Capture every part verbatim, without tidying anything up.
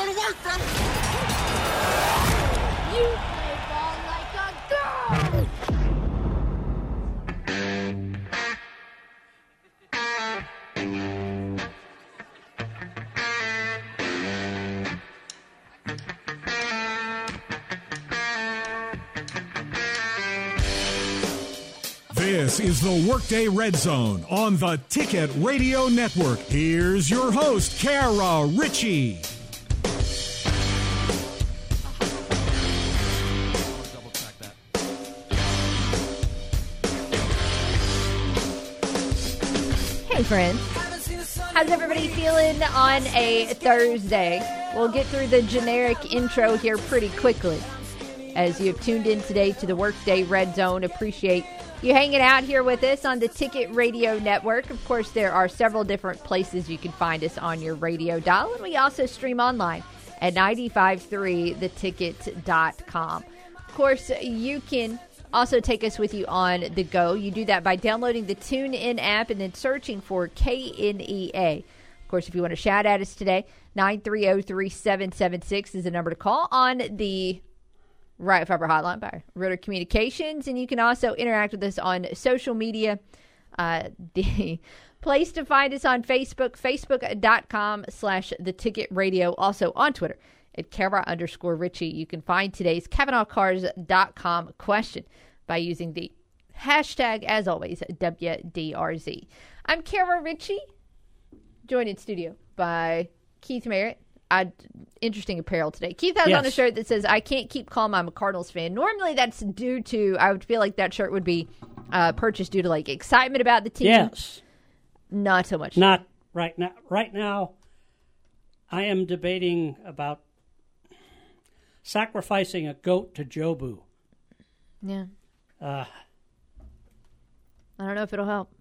go to work, brother! You play ball like a girl! This is the Workday Red Zone on the Ticket Radio Network. Here's your host, Kara Richey. Double check that. Hey, friends. How's everybody feeling on a Thursday? We'll get through the generic intro here pretty quickly. As you have tuned in today to the Workday Red Zone, appreciate you hanging out here with us on the Ticket Radio Network. Of course, there are several different places you can find us on your radio dial, and we also stream online at ninety-five point three the ticket dot com. Of course, you can also take us with you on the go. You do that by downloading the TuneIn app and then searching for K N E A. Of course, if you want to shout at us today, nine three zero, three seven seven six is the number to call on the Riot Fiber hotline by Ritter Communications, and you can also interact with us on social media. Uh, the place to find us on Facebook, facebook.com slash the ticket radio. Also on Twitter at Kara underscore Richey. You can find today's Cavenaugh Cars dot com question by using the hashtag, as always, W D R Z. I'm Kara Richey, joined in studio by Keith Merritt. I, interesting apparel today. Keith has yes. on a shirt that says, I can't keep calm, I'm a Cardinals fan. Normally that's due to, I would feel like that shirt would be uh, purchased due to like excitement about the team. Yes. Not so much. Not right now. Right now, I am debating about sacrificing a goat to Jobu. Yeah. Uh, I don't know if it'll help.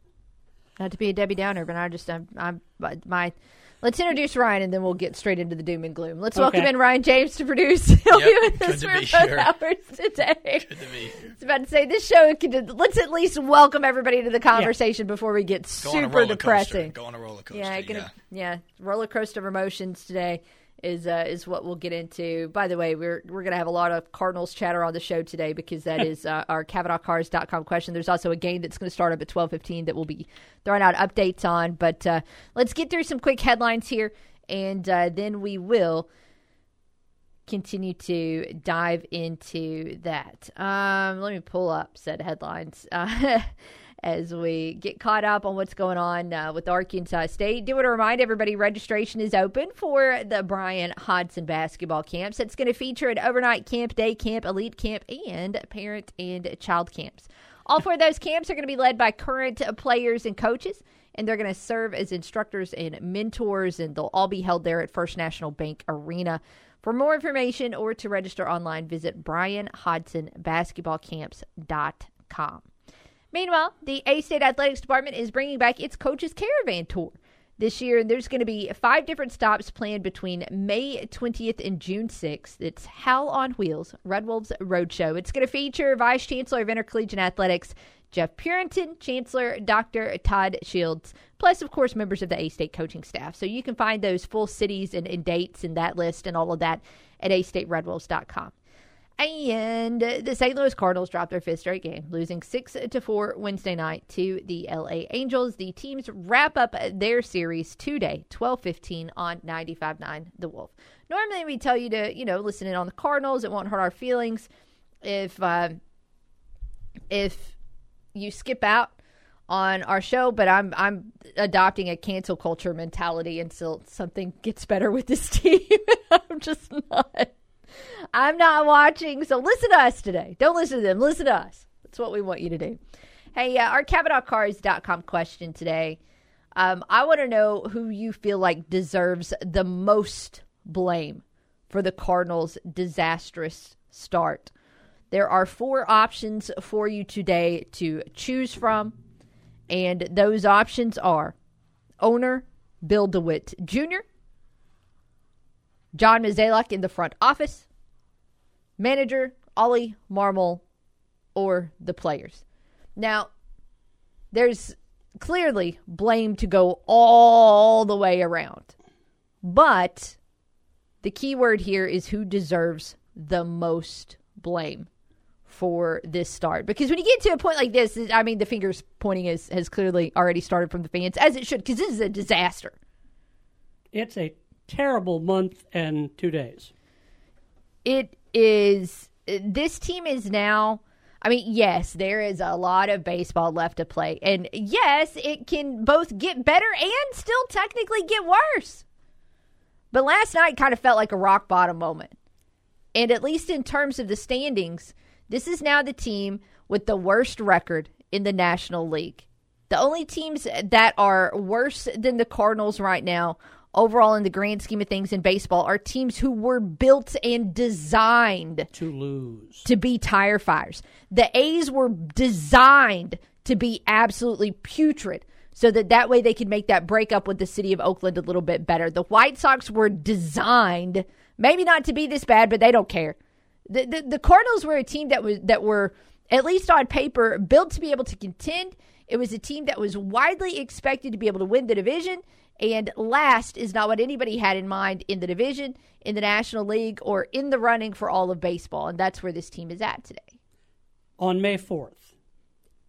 Not to be a Debbie Downer, but I just, I'm, I'm my... Let's introduce Ryan, and then we'll get straight into the doom and gloom. Let's okay. welcome in Ryan James to produce. He'll yep. be with us for both here. hours today. Good to be here. I was about to say, this show, can, let's at least welcome everybody to the conversation yeah. before we get Go super depressing. Go on a roller coaster. Yeah, gonna, yeah. yeah. Roller coaster of emotions today is uh, is what we'll get into. By the way, we're we're going to have a lot of Cardinals chatter on the show today because that is uh, our Cavenaugh Cars dot com question. There's also a game that's going to start up at twelve fifteen that we'll be throwing out updates on. But uh, let's get through some quick headlines here, and uh, then we will continue to dive into that. Um, let me pull up said headlines uh, as we get caught up on what's going on uh, with Arkansas State. Do want to remind everybody registration is open for the Brian Hodson basketball camps. That's going to feature an overnight camp, day camp, elite camp, and parent and child camps. All four of those camps are going to be led by current players and coaches, and they're going to serve as instructors and mentors, and they'll all be held there at First National Bank Arena. For more information or to register online, visit brian hodson basketball camps dot com. Meanwhile, the A-State Athletics Department is bringing back its Coaches Caravan Tour this year. There's going to be five different stops planned between May twentieth and June sixth. It's Howl on Wheels, Red Wolves Roadshow. It's going to feature Vice Chancellor of Intercollegiate Athletics, Jeff Purinton, Chancellor Doctor Todd Shields, plus, of course, members of the A-State coaching staff. So you can find those full cities and, and dates and that list and all of that at a state red wolves dot com. And the Saint Louis Cardinals dropped their fifth straight game, losing six to four Wednesday night to the L A Angels. The teams wrap up their series today, twelve fifteen on ninety-five point nine The Wolf. Normally we tell you to, you know, listen in on the Cardinals. It won't hurt our feelings. If uh, if you skip out on our show, but I'm I'm adopting a cancel culture mentality until something gets better with this team. I'm just not. I'm not watching, so listen to us today. Don't listen to them. Listen to us. That's what we want you to do. Hey, uh, our Cavenaugh Cars dot com question today. Um, I want to know who you feel like deserves the most blame for the Cardinals' disastrous start. There are four options for you today to choose from, and those options are owner Bill DeWitt Junior, John Mozeliak in the front office, manager Ollie Marmol, or the players. Now, there's clearly blame to go all the way around. But The key word here is who deserves the most blame for this start. Because when you get to a point like this, I mean, the fingers pointing is, has clearly already started from the fans, as it should, because this is a disaster. It's a terrible month and two days. It is. This team is now, I mean, yes, there is a lot of baseball left to play. And yes, it can both get better and still technically get worse. But last night kind of felt like a rock bottom moment. And at least in terms of the standings, this is now the team with the worst record in the National League. The only teams that are worse than the Cardinals right now, overall in the grand scheme of things in baseball, are teams who were built and designed to lose, to be tire fires. The A's were designed to be absolutely putrid, so that that way they could make that breakup with the city of Oakland a little bit better. The White Sox were designed, maybe not to be this bad, but they don't care. The, the, the Cardinals were a team that was that were, at least on paper, built to be able to contend. It was a team that was widely expected to be able to win the division, and last is not what anybody had in mind in the division, in the National League, or in the running for all of baseball, and that's where this team is at today. On May fourth.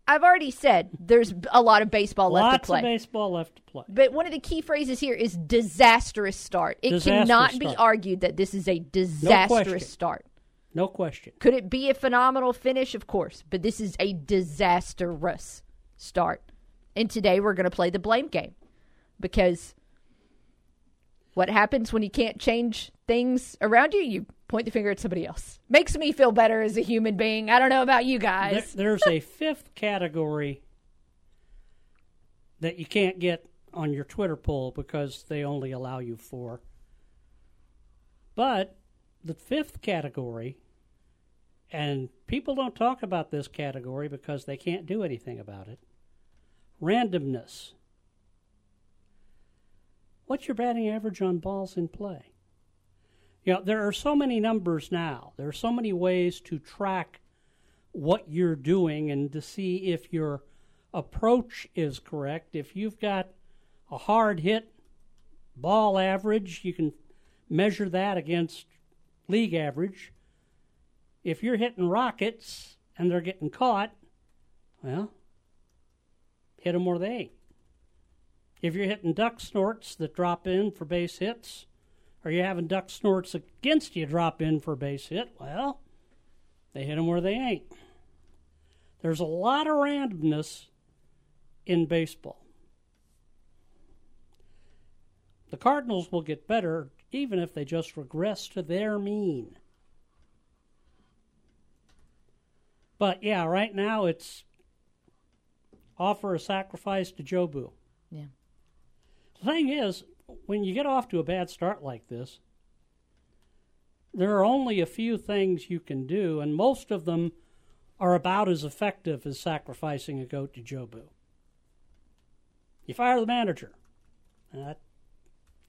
I've already said there's a lot of baseball left Lots to play. Lots of baseball left to play. But one of the key phrases here is disastrous start. It disastrous cannot start. be argued that this is a disastrous no start. No question. Could it be a phenomenal finish? Of course. But this is a disastrous start. And today we're going to play the blame game. Because what happens when you can't change things around you? You point the finger at somebody else. Makes me feel better as a human being. I don't know about you guys. There, there's a fifth category that you can't get on your Twitter poll because they only allow you four. But the fifth category, and people don't talk about this category because they can't do anything about it, randomness. What's your batting average on balls in play? You know, there are so many numbers now. There are so many ways to track what you're doing and to see if your approach is correct. If you've got a hard hit ball average, you can measure that against league average. If you're hitting rockets and they're getting caught, well, hit them where they ain't. If you're hitting duck snorts that drop in for base hits, or you're having duck snorts against you drop in for a base hit, well, they hit them where they ain't. There's a lot of randomness in baseball. The Cardinals will get better even if they just regress to their mean. But, yeah, right now it's offer a sacrifice to Jobu. Yeah. The thing is, when you get off to a bad start like this, there are only a few things you can do, and most of them are about as effective as sacrificing a goat to Jobu. You fire the manager. That,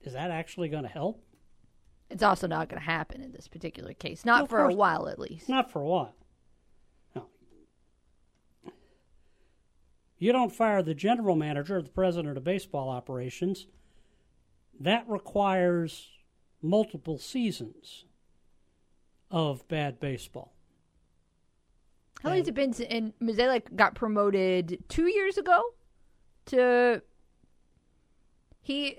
is that actually going to help? It's also not going to happen in this particular case. Not no, for a while, at least. Not for a while. No. You don't fire the general manager or the president of baseball operations. That requires multiple seasons of bad baseball. How long has it been? And Mozeliak got promoted two years ago to he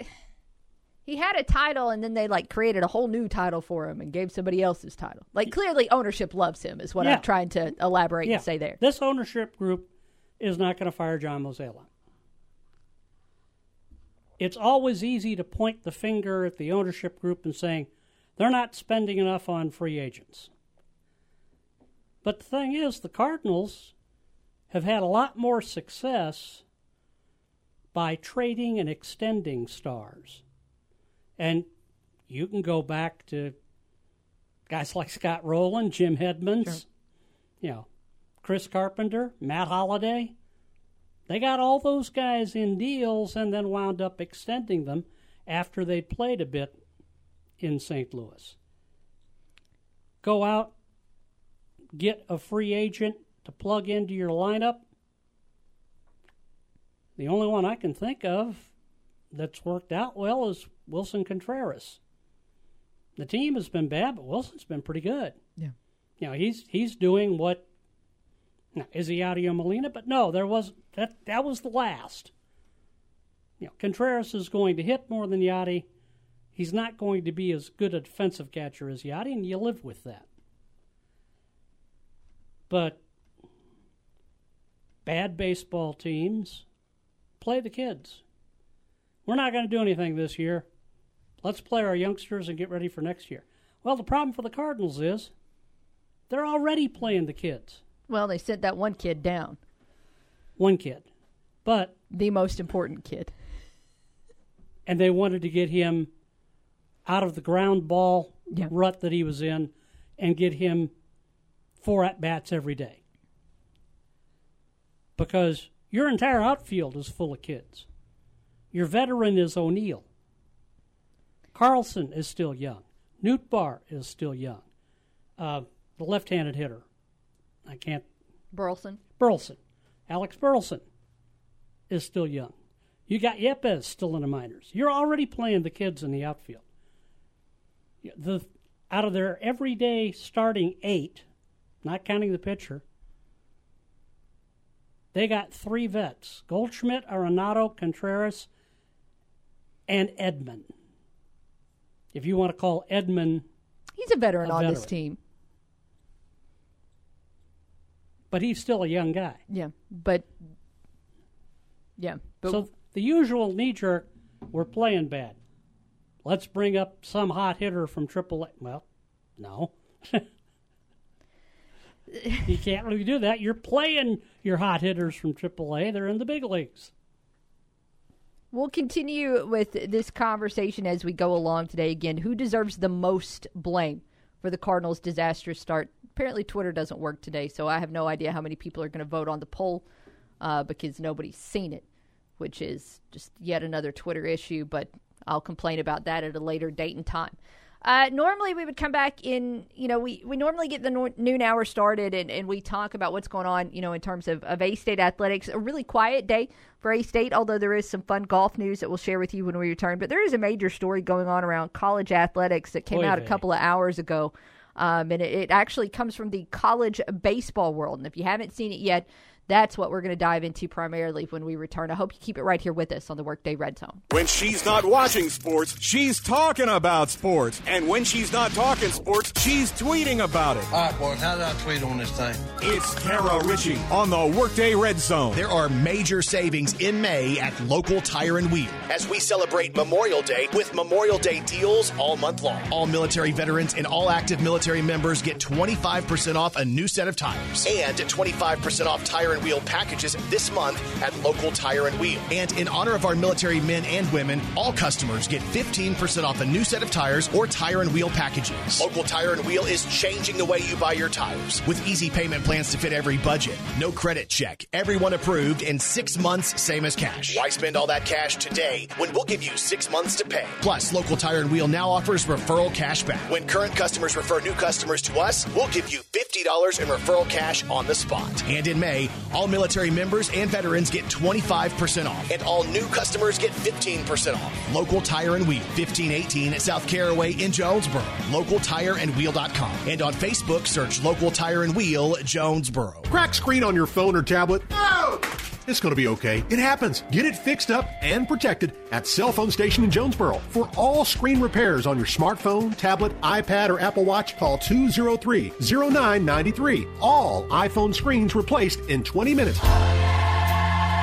he had a title, and then they like created a whole new title for him and gave somebody else's title. Like clearly, ownership loves him is what yeah. I'm trying to elaborate yeah. and say there. This ownership group is not going to fire John Mozeliak. It's always easy to point the finger at the ownership group and saying, they're not spending enough on free agents. But the thing is, the Cardinals have had a lot more success by trading and extending stars. And you can go back to guys like Scott Rowland, Jim Hedmans, sure. you know, Chris Carpenter, Matt Holliday. They got all those guys in deals and then wound up extending them after they played a bit in Saint Louis. Go out, get a free agent to plug into your lineup. The only one I can think of that's worked out well is Wilson Contreras. The team has been bad, but Wilson's been pretty good. Yeah. You know, he's he's doing what now, is he Yadier Molina? But no, there was that that was the last. You know, Contreras is going to hit more than Yadi. He's not going to be as good a defensive catcher as Yadi, and you live with that. But bad baseball teams play the kids. We're not going to do anything this year. Let's play our youngsters and get ready for next year. Well, the problem for the Cardinals is they're already playing the kids. Well, they sent that one kid down. One kid. But the most important kid. And they wanted to get him out of the ground ball yeah. rut that he was in and get him four at-bats every day. Because your entire outfield is full of kids. Your veteran is O'Neill. Carlson is still young. Newt Barr is still young. Uh, the left-handed hitter. I can't. Burleson. Burleson. Alex Burleson is still young. You got Yepes still in the minors. You're already playing the kids in the outfield. The out of their everyday starting eight, not counting the pitcher, they got three vets: Goldschmidt, Arenado, Contreras, and Edman. If you want to call Edman, he's a veteran, a veteran on this team. But he's still a young guy. Yeah, but yeah. But so the usual knee-jerk, we're playing bad. Let's bring up some hot hitter from Triple A. Well, no. You can't really do that. You're playing your hot hitters from Triple A. They're in the big leagues. We'll continue with this conversation as we go along today. Again, who deserves the most blame for the Cardinals' disastrous start? Apparently Twitter doesn't work today, so I have no idea how many people are going to vote on the poll uh, because nobody's seen it, which is just yet another Twitter issue, but I'll complain about that at a later date and time. Uh, normally we would come back in, you know, we, we normally get the no- noon hour started and, and we talk about what's going on, you know, in terms of, of A-State athletics. A really quiet day for A-State, although there is some fun golf news that we'll share with you when we return. But there is a major story going on around college athletics that came Oy out vey. a couple of hours ago. Um, and it, it actually comes from the college baseball world. And if you haven't seen it yet, that's what we're going to dive into primarily when we return. I hope you keep it right here with us on the Workday Red Zone. When she's not watching sports, she's talking about sports. And when she's not talking sports, she's tweeting about it. All right, boys, how did I tweet on this thing? It's Kara Richey on the Workday Red Zone. There are major savings in May at local Tire and Wheel as we celebrate Memorial Day with Memorial Day deals all month long. All military veterans and all active military members get twenty-five percent off a new set of tires and twenty-five percent off tire and wheel packages this month at local Tire and Wheel. And in honor of our military men and women, all customers get fifteen percent off a new set of tires or tire and wheel packages. Local Tire and Wheel is changing the way you buy your tires with easy payment plans to fit every budget. No credit check. Everyone approved and six months same as cash. Why spend all that cash today when we'll give you six months to pay? Plus, local Tire and Wheel now offers referral cash back. When current customers refer new customers to us, we'll give you fifty dollars in referral cash on the spot. And in May, all military members and veterans get twenty-five percent off. And all new customers get fifteen percent off. Local Tire and Wheel, fifteen eighteen at South Caraway in Jonesboro. local tire and wheel dot com. And on Facebook, search Local Tire and Wheel Jonesboro. Cracked screen on your phone or tablet? Oh! It's going to be okay. It happens. Get it fixed up and protected at Cell Phone Station in Jonesboro. For all screen repairs on your smartphone, tablet, iPad, or Apple Watch, call two oh three, oh nine nine three. All iPhone screens replaced in twenty minutes.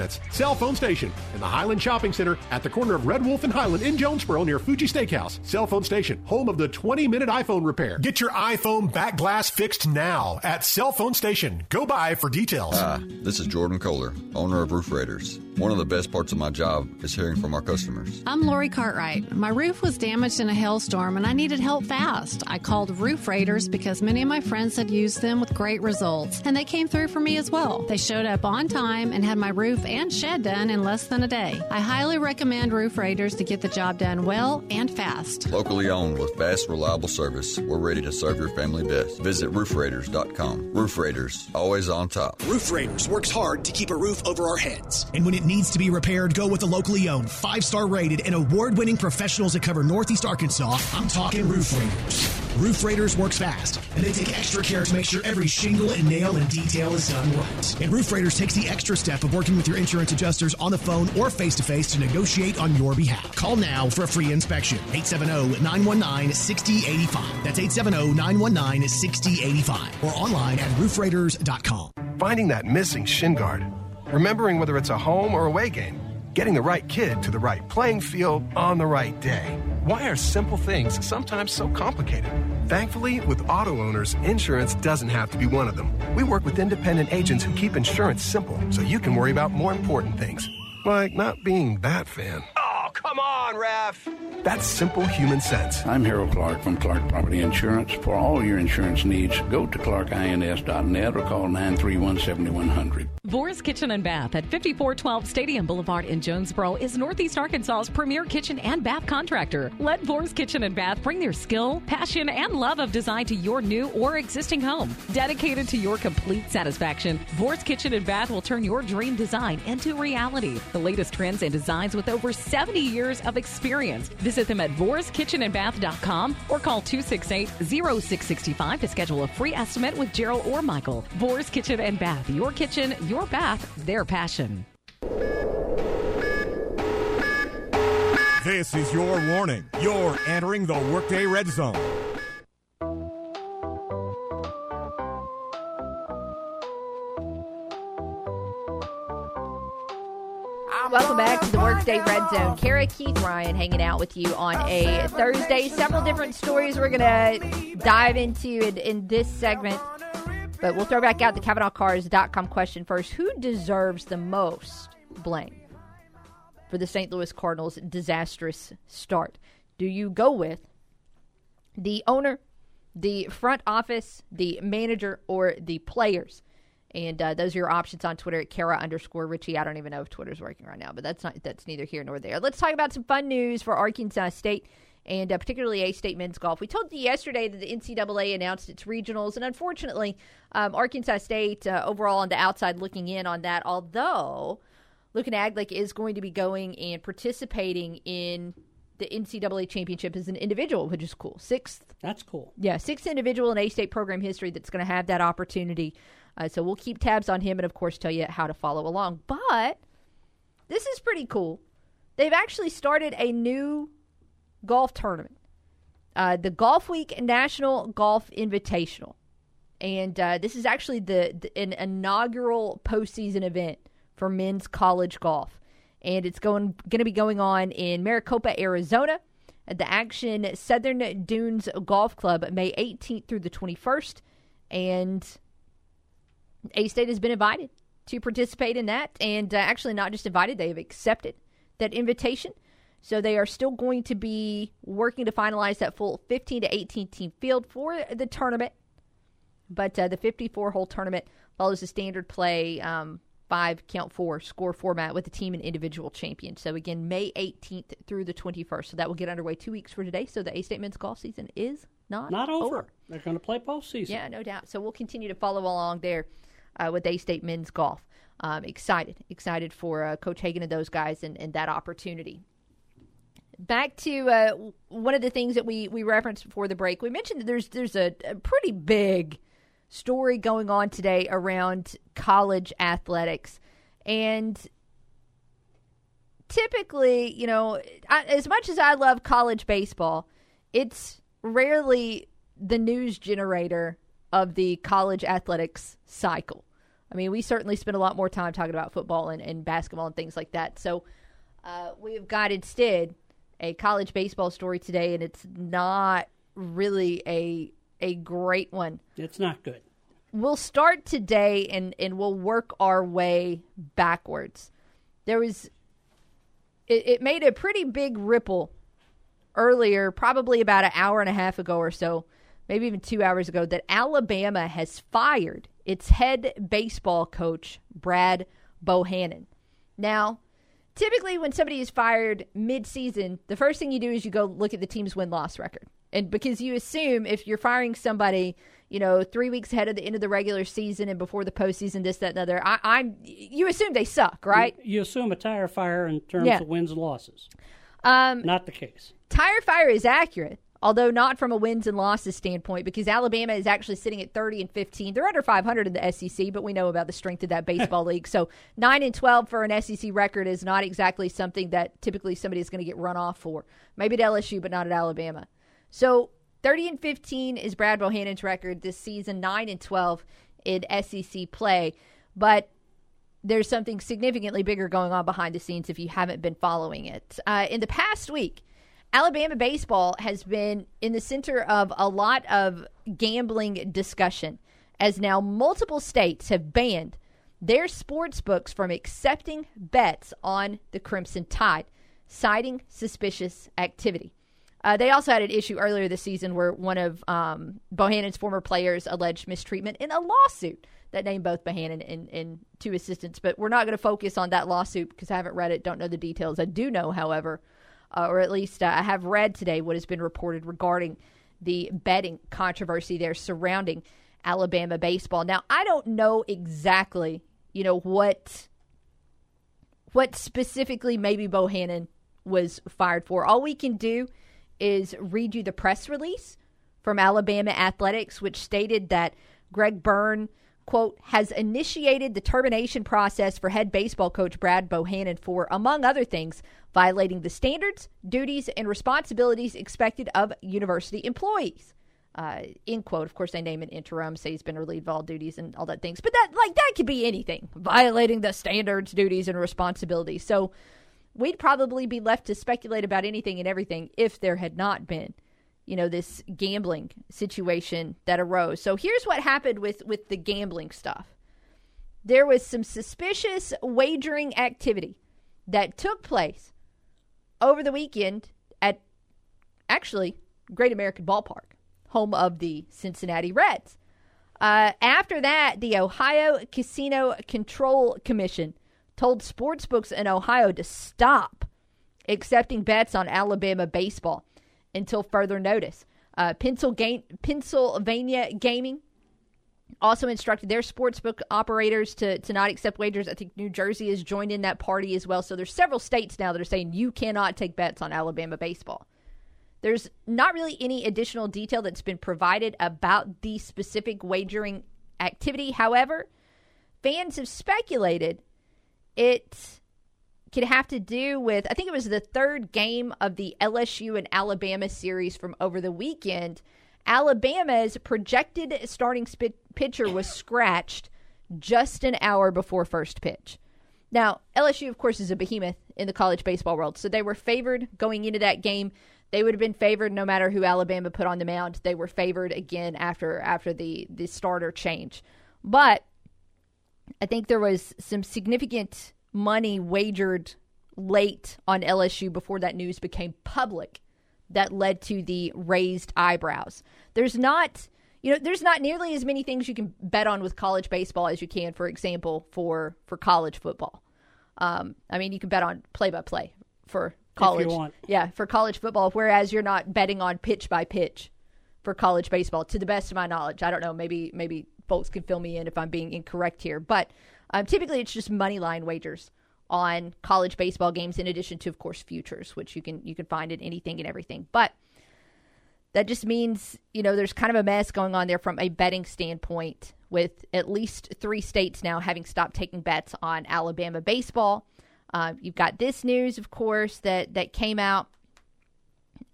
minutes. Cell phone station in the Highland Shopping Center at the corner of Red Wolf and Highland in Jonesboro near Fuji Steakhouse. Cell phone station, home of the twenty-minute iPhone repair. Get your iPhone back glass fixed now at Cell Phone Station. Go by for details. Hi, this is Jordan Kohler, owner of Roof Raiders. One of the best parts of my job is hearing from our customers. I'm Lori Cartwright. My roof was damaged in a hailstorm and I needed help fast. I called Roof Raiders because many of my friends had used them with great results, and they came through for me as well. They showed up on time and had my roof and shed done in less than a day. I highly recommend Roof Raiders to get the job done well and fast. Locally owned with fast, reliable service, we're ready to serve your family best. Visit roof raiders dot com. Roof Raiders, always on top. Roof Raiders works hard to keep a roof over our heads. And when it needs to be repaired, go with the locally owned, five-star rated, and award-winning professionals that cover Northeast Arkansas. I'm talking Roof Raiders. Roof Raiders works fast, and they take extra care to make sure every shingle and nail and detail is done right. And Roof Raiders takes the extra step of working with your insurance adjusters on the phone or face-to-face to negotiate on your behalf. Call now for a free inspection. eight seven zero, nine one nine, six zero eight five. That's eight seven zero, nine one nine, six zero eight five. Or online at roof raiders dot com. Finding that missing shin guard. Remembering whether it's a home or away game. Getting the right kid to the right playing field on the right day. Why are simple things sometimes so complicated? Thankfully, with auto owners, insurance doesn't have to be one of them. We work with independent agents who keep insurance simple so you can worry about more important things, like not being that fan. Oh, come on, ref! That's simple human sense. I'm Harold Clark from Clark Property Insurance. For all your insurance needs, go to clark ins dot net or call nine three one, seven one zero zero. Vore's Kitchen and Bath at fifty-four twelve Stadium Boulevard in Jonesboro is Northeast Arkansas's premier kitchen and bath contractor. Let Vore's Kitchen and Bath bring their skill, passion, and love of design to your new or existing home. Dedicated to your complete satisfaction, Vore's Kitchen and Bath will turn your dream design into reality. The latest trends and designs with over seventy years of experience. Visit them at vores kitchen and bath dot com or call two six eight, zero six six five to schedule a free estimate with Gerald or Michael. Vores Kitchen and Bath, your kitchen, your bath, their passion. This is your warning. You're entering the Workday Red Zone. Welcome back to the Workday Red Zone. Kara, Keith, Ryan hanging out with you on a Thursday. Several different stories we're going to dive into in, in this segment. But we'll throw back out the Kavanaugh Cars dot com question first. Who deserves the most blame for the Saint Louis Cardinals' disastrous start? Do you go with the owner, the front office, the manager, or the players? And uh, those are your options on Twitter at Kara underscore Richey. I don't even know if Twitter's working right now, but that's not that's neither here nor there. Let's talk about some fun news for Arkansas State and uh, particularly A-State men's golf. We told you yesterday that the N C double A announced its regionals, and unfortunately, um, Arkansas State uh, overall on the outside looking in on that, although Luka Naglič is going to be going and participating in the N C double A championship as an individual, which is cool. Sixth. That's cool. Yeah, sixth individual in A-State program history that's going to have that opportunity. Uh, so we'll keep tabs on him and, of course, tell you how to follow along. But this is pretty cool. They've actually started a new golf tournament, uh, the Golf Week National Golf Invitational. And uh, this is actually the, the an inaugural postseason event for men's college golf. And it's going going to be going on in Maricopa, Arizona, at the Action Southern Dunes Golf Club, May eighteenth through the twenty-first. And A-State has been invited to participate in that, and uh, actually not just invited, they have accepted that invitation. So they are still going to be working to finalize that full fifteen to eighteen team field for the tournament. But uh, the fifty-four hole tournament follows the standard play um, five count four score format with a team and individual champion. So again, May eighteenth through the twenty-first. So that will get underway two weeks from today. So the A-State men's golf season is not, not over. over. They're going to play postseason. Yeah, no doubt. So we'll continue to follow along there. Uh, with A-State men's golf. Um, excited. Excited for uh, Coach Hagan and those guys and, and that opportunity. Back to uh, one of the things that we, we referenced before the break. We mentioned that there's, there's a, a pretty big story going on today around college athletics. And typically, you know, I, as much as I love college baseball, it's rarely the news generator of the college athletics cycle. I mean, we certainly spend a lot more time talking about football and, and basketball and things like that. So uh, we've got instead a college baseball story today, and it's not really a a great one. It's not good. We'll start today, and, and we'll work our way backwards. There was it, it made a pretty big ripple earlier, probably about an hour and a half ago or so, maybe even two hours ago, that Alabama has fired its head baseball coach, Brad Bohannon. Now, typically when somebody is fired mid-season, the first thing you do is you go look at the team's win-loss record. And because you assume if you're firing somebody, you know, three weeks ahead of the end of the regular season and before the postseason, this, that, and other, I, I'm, you assume they suck, right? You, you assume a tire fire in terms yeah. of wins and losses. Um, not the case. Tire fire is accurate, although not from a wins and losses standpoint, because Alabama is actually sitting at thirty and fifteen. They're under five hundred in the S E C, but we know about the strength of that baseball league. So nine and twelve for an S E C record is not exactly something that typically somebody is going to get run off for. Maybe at L S U, but not at Alabama. So thirty and fifteen is Brad Bohannon's record this season, nine and twelve in S E C play. But there's something significantly bigger going on behind the scenes if you haven't been following it. Uh, in the past week, Alabama baseball has been in the center of a lot of gambling discussion, as now multiple states have banned their sports books from accepting bets on the Crimson Tide, citing suspicious activity. Uh, they also had an issue earlier this season where one of um, Bohannon's former players alleged mistreatment in a lawsuit that named both Bohannon and, and two assistants. But we're not going to focus on that lawsuit because I haven't read it, don't know the details. I do know, however, uh, or at least uh, I have read today what has been reported regarding the betting controversy there surrounding Alabama baseball. Now, I don't know exactly, you know, what what specifically maybe Bohannon was fired for. All we can do is read you the press release from Alabama Athletics, which stated that Greg Byrne, quote, has initiated the termination process for head baseball coach Brad Bohannon for, among other things, violating the standards, duties, and responsibilities expected of university employees, uh, end quote. Of course, they name an interim, say he's been relieved of all duties and all that things. But that, like, that could be anything, violating the standards, duties, and responsibilities. So we'd probably be left to speculate about anything and everything if there had not been, you know, this gambling situation that arose. So here's what happened with, with the gambling stuff. There was some suspicious wagering activity that took place over the weekend at, actually, Great American Ballpark, home of the Cincinnati Reds. Uh, after that, the Ohio Casino Control Commission told sportsbooks in Ohio to stop accepting bets on Alabama baseball until further notice. Uh, Pennsylvania Gaming also instructed their sportsbook operators to, to not accept wagers. I think New Jersey has joined in that party as well. So there's several states now that are saying you cannot take bets on Alabama baseball. There's not really any additional detail that's been provided about the specific wagering activity. However, fans have speculated it could have to do with, I think it was the third game of the L S U and Alabama series from over the weekend. Alabama's projected starting sp- pitcher was scratched just an hour before first pitch. Now, L S U, of course, is a behemoth in the college baseball world, so they were favored going into that game. They would have been favored no matter who Alabama put on the mound. They were favored again after after the, the starter change. But I think there was some significant money wagered late on L S U before that news became public that led to the raised eyebrows. There's not, you know, there's not nearly as many things you can bet on with college baseball as you can, for example, for, for college football. Um, I mean, you can bet on play-by-play for college. If you want. Yeah, for college football, whereas you're not betting on pitch-by-pitch for college baseball, to the best of my knowledge. I don't know, maybe maybe folks can fill me in if I'm being incorrect here. But um, typically it's just money line wagers on college baseball games, in addition to, of course, futures, which you can you can find in anything and everything. But that just means, you know, there's kind of a mess going on there from a betting standpoint, with at least three states now having stopped taking bets on Alabama baseball. Uh, you've got this news, of course, that, that came out,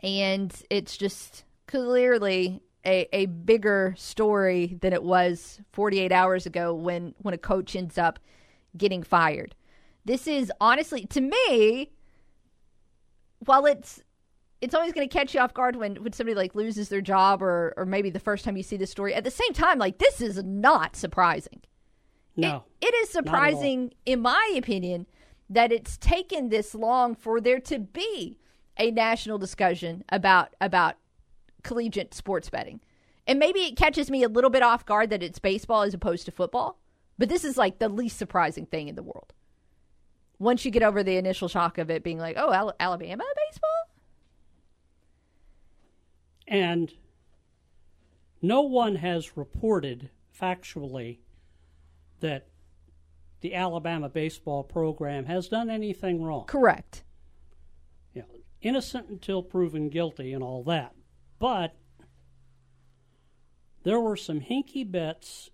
and it's just clearly a, a bigger story than it was forty-eight hours ago when, when a coach ends up getting fired. This is honestly, to me, while it's it's always going to catch you off guard when, when somebody like loses their job or or maybe the first time you see this story, at the same time, like, this is not surprising. No, it, it is surprising, in my opinion, that it's taken this long for there to be a national discussion about about collegiate sports betting. And maybe it catches me a little bit off guard that it's baseball as opposed to football, but this is like the least surprising thing in the world. Once you get over the initial shock of it being like, oh, Al- Alabama baseball? And no one has reported factually that the Alabama baseball program has done anything wrong. Correct. You know, innocent until proven guilty and all that. But there were some hinky bets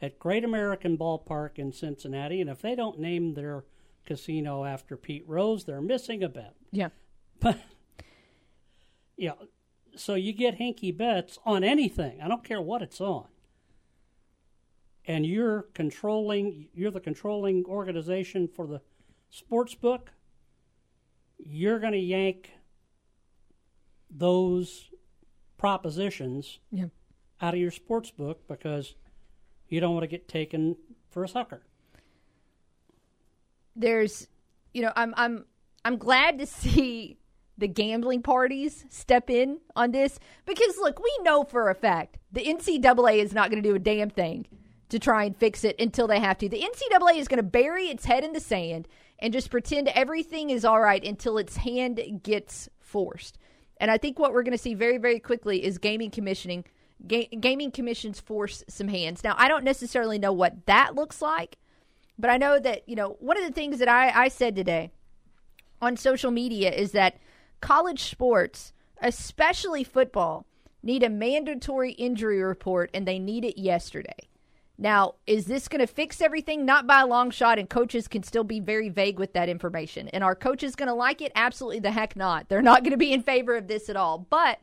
at Great American Ballpark in Cincinnati, and if they don't name their casino after Pete Rose, they're missing a bet. Yeah. But, yeah, so you get hinky bets on anything. I don't care what it's on. And you're controlling, you're the controlling organization for the sports book. You're going to yank those propositions yeah. out of your sports book because you don't want to get taken for a sucker. There's, you know, I'm I'm I'm glad to see the gambling parties step in on this because, look, we know for a fact the N C double A is not going to do a damn thing to try and fix it until they have to. The N C double A is going to bury its head in the sand and just pretend everything is all right until its hand gets forced. And I think what we're going to see very, very quickly is gaming commissioning Ga- gaming commissions force some hands. Now, I don't necessarily know what that looks like, but I know that, you know, one of the things that I, I said today on social media is that college sports, especially football, need a mandatory injury report, and they need it yesterday. Now, is this going to fix everything? Not by a long shot, and coaches can still be very vague with that information. And are coaches going to like it? Absolutely the heck not. They're not going to be in favor of this at all. But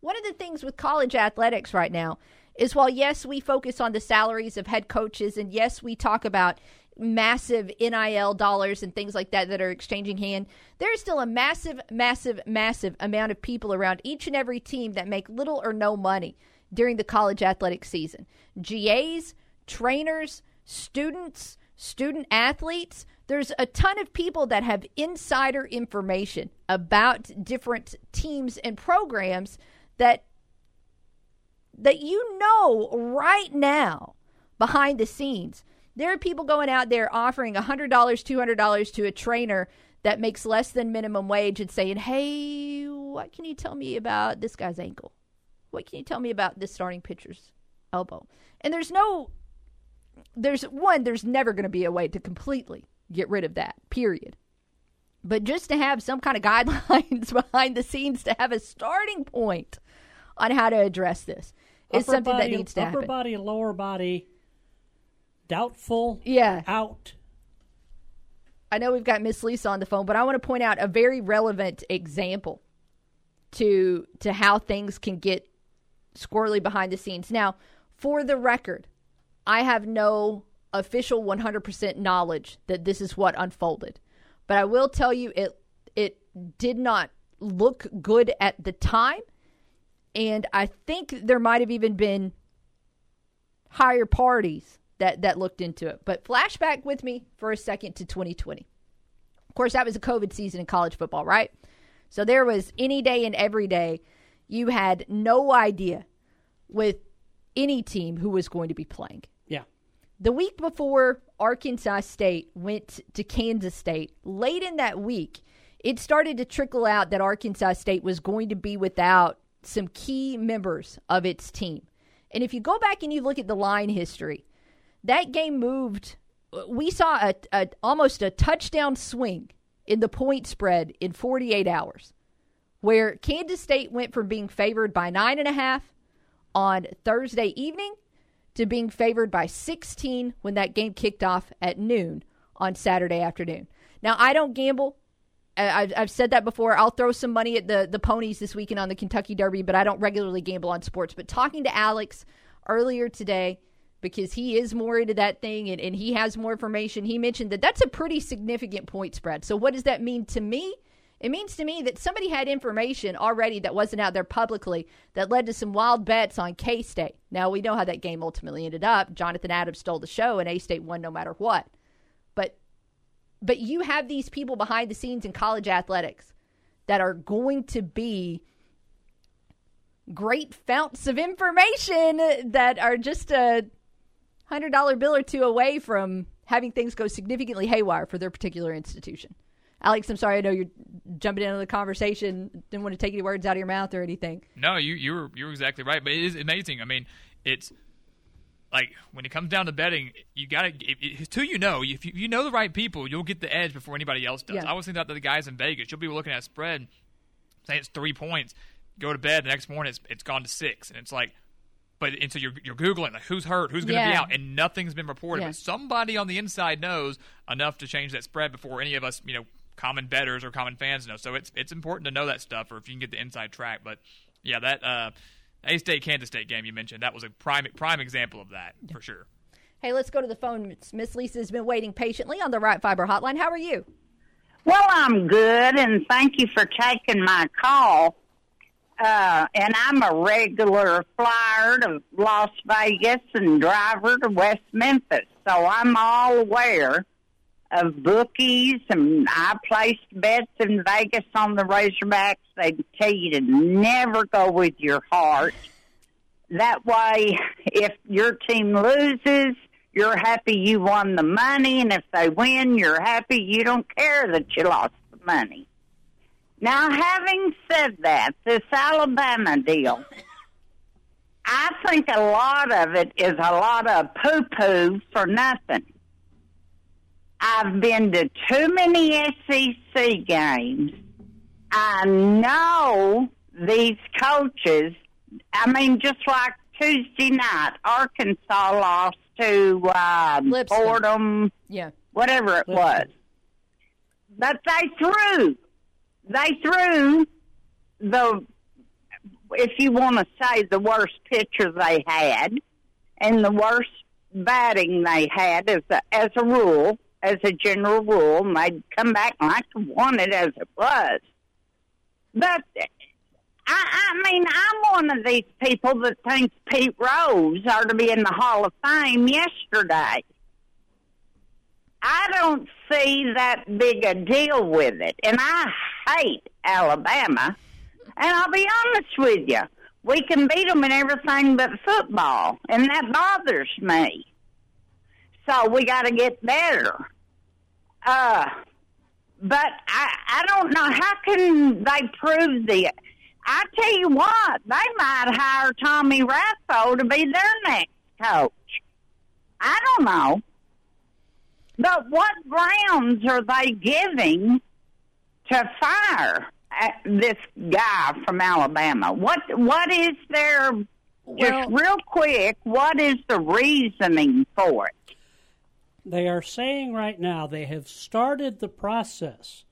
one of the things with college athletics right now is while, yes, we focus on the salaries of head coaches, and yes, we talk about massive N I L dollars and things like that that are exchanging hand, there is still a massive, massive, massive amount of people around each and every team that make little or no money during the college athletic season. G As, trainers, students, student athletes, there's a ton of people that have insider information about different teams and programs that that you know right now behind the scenes. There are people going out there offering one hundred dollars, two hundred dollars to a trainer that makes less than minimum wage and saying, hey, what can you tell me about this guy's ankle? What can you tell me about this starting pitcher's elbow? And there's no, there's one, there's never going to be a way to completely get rid of that, period. But just to have some kind of guidelines behind the scenes to have a starting point on how to address this is upper something body, that needs to upper happen. Upper body, lower body, doubtful, yeah. out. I know we've got Miss Lisa on the phone, but I want to point out a very relevant example to to how things can get squirrely behind the scenes. Now, for the record, I have no official one hundred percent knowledge that this is what unfolded. But I will tell you it it did not look good at the time. And I think there might have even been higher parties that, that looked into it. But flashback with me for a second to twenty twenty. Of course, that was a COVID season in college football, right? So there was any day and every day. You had no idea with any team who was going to be playing. Yeah. The week before Arkansas State went to Kansas State, late in that week, it started to trickle out that Arkansas State was going to be without some key members of its team. And if you go back and you look at the line history, that game moved. We saw a, a almost a touchdown swing in the point spread in forty-eight hours, where Kansas State went from being favored by nine and a half on Thursday evening to being favored by sixteen when that game kicked off at noon on Saturday afternoon. Now, I don't gamble. I've, I've said that before. I'll throw some money at the, the ponies this weekend on the Kentucky Derby, but I don't regularly gamble on sports. But talking to Alex earlier today, because he is more into that thing and, and he has more information, he mentioned that that's a pretty significant point spread. So what does that mean to me? It means to me that somebody had information already that wasn't out there publicly that led to some wild bets on K-State. Now, we know how that game ultimately ended up. Jonathan Adams stole the show, and A-State won no matter what. But but you have these people behind the scenes in college athletics that are going to be great founts of information that are just a one hundred dollar bill or two away from having things go significantly haywire for their particular institution. Alex, I'm sorry, I know you're jumping into the conversation. Didn't want to take any words out of your mouth or anything. No, you you were you were exactly right. But it is amazing. I mean, it's like when it comes down to betting, you got to who you know. If you, you know the right people, you'll get the edge before anybody else does. Yeah. I was thinking about the guys in Vegas. You'll be looking at a spread, say it's three points. Go to bed the next morning, it's it's gone to six, and it's like, but and so you're you're googling like who's hurt, who's going to yeah. be out, and nothing's been reported. Yeah. But somebody on the inside knows enough to change that spread before any of us, you know. Common bettors or common fans know, so it's it's important to know that stuff, or if you can get the inside track. But yeah, that uh, A-State Kansas State game you mentioned, that was a prime prime example of that for sure. Hey, let's go to the phone. Miss Lisa has been waiting patiently on the Riot Fiber Hotline. How are you? Well, I'm good, and thank you for taking my call. Uh, and I'm a regular flyer to Las Vegas and driver to West Memphis, so I'm all aware of bookies, and I placed bets in Vegas on the Razorbacks. They tell you to never go with your heart. That way, if your team loses, you're happy you won the money, and if they win, you're happy you don't care that you lost the money. Now, having said that, this Alabama deal, I think a lot of it is a lot of poo-poo for nothing. I've been to too many S E C games. I know these coaches. I mean, just like Tuesday night, Arkansas lost to uh, Fordham, yeah, whatever it Lipson. was. But they threw. They threw the, if you want to say, the worst pitcher they had and the worst batting they had as a, as a rule. As a general rule, and they'd come back like I wanted as it was. But, I, I mean, I'm one of these people that thinks Pete Rose ought to be in the Hall of Fame yesterday. I don't see that big a deal with it, and I hate Alabama. And I'll be honest with you, we can beat them in everything but football, and that bothers me. So we got to get better. Uh, but I, I don't know. How can they prove the – I tell you what, they might hire Tommy Raffo to be their next coach. I don't know. But what grounds are they giving to fire this guy from Alabama? What What is their – just real quick, what is the reasoning for it? They are saying right now they have started the process.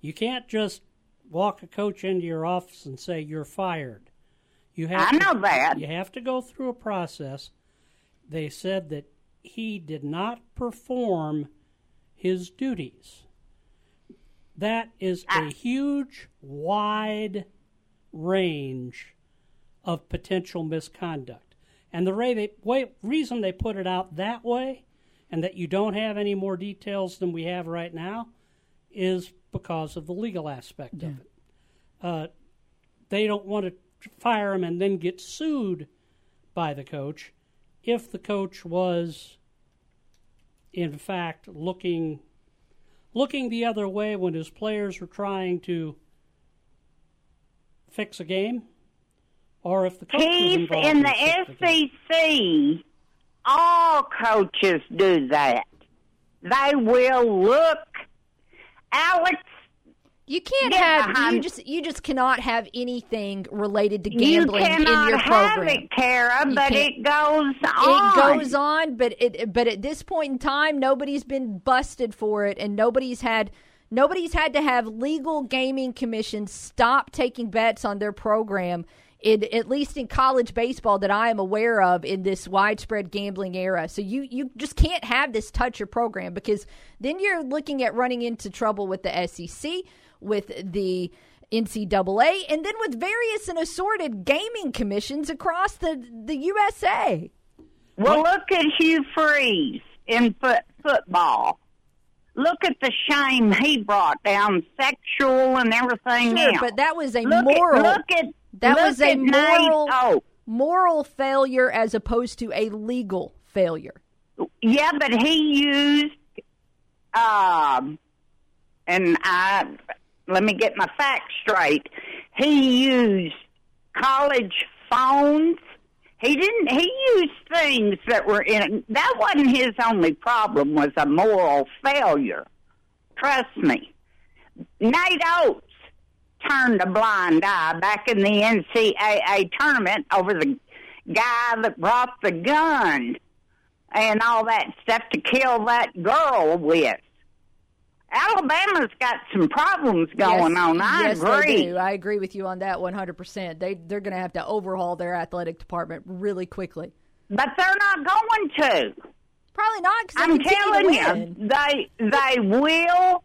You can't just walk a coach into your office and say you're fired. You have I know to, that. You have to go through a process. They said that he did not perform his duties. That is I, a huge, wide range of potential misconduct. And the way they, way, reason they put it out that way and that you don't have any more details than we have right now, is because of the legal aspect yeah. of it. Uh, they don't want to fire him and then get sued by the coach if the coach was, in fact, looking looking the other way when his players were trying to fix a game, or if the coach He's was involved in the, the S E C. All coaches do that. They will look. Alex, you can't have. Behind. You just you just cannot have anything related to gambling you in your have program. It, Kara, you but it goes on. It goes on, but it but at this point in time, nobody's been busted for it, and nobody's had Nobody's had to have legal gaming commissions stop taking bets on their program, in, at least in college baseball that I am aware of, in this widespread gambling era. So you, you just can't have this touch your program, because then you're looking at running into trouble with the S E C, with the N C double A, and then with various and assorted gaming commissions across the, the U S A. Well, look at Hugh Freeze in foot, football. Look at the shame he brought down, sexual and everything sure, else. But that was a look moral. At, look at that look was a moral night, oh. moral failure as opposed to a legal failure. Yeah, but he used, um, and I let me get my facts straight. He used college phones. He didn't. He used things that were in. That wasn't his only problem. Was a moral failure. Trust me. Nate Oates turned a blind eye back in the N C double A tournament over the guy that brought the gun and all that stuff to kill that girl with. Alabama's got some problems going yes, on. I yes, agree. They do. I agree with you on that one hundred percent. They, they're going to have to overhaul their athletic department really quickly. But they're not going to. Probably not. I'm telling you, they they will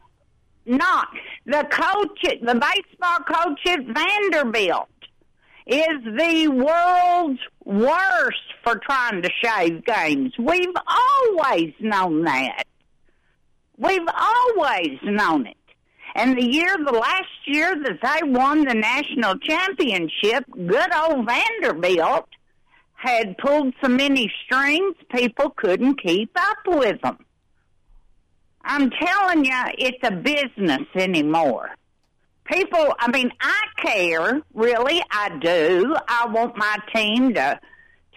not. The coach, the baseball coach at Vanderbilt, is the world's worst for trying to shave games. We've always known that. We've always known it. And the year, the last year that they won the national championship, good old Vanderbilt had pulled so many strings, people couldn't keep up with them. I'm telling you, it's a business anymore. People, I mean, I care, really, I do. I want my team to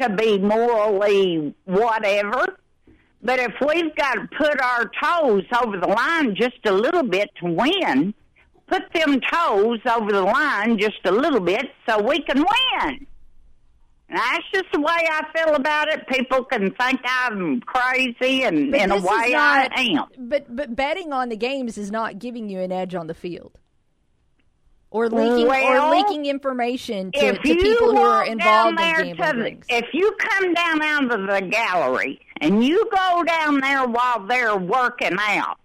to be morally whatever. But if we've got to put our toes over the line just a little bit to win, put them toes over the line just a little bit so we can win. And that's just the way I feel about it. People can think I'm crazy, and in a way I am. But but betting on the games is not giving you an edge on the field. Or leaking, well, or leaking information to, to people who are involved in gambling rings. If you come down out of the gallery and you go down there while they're working out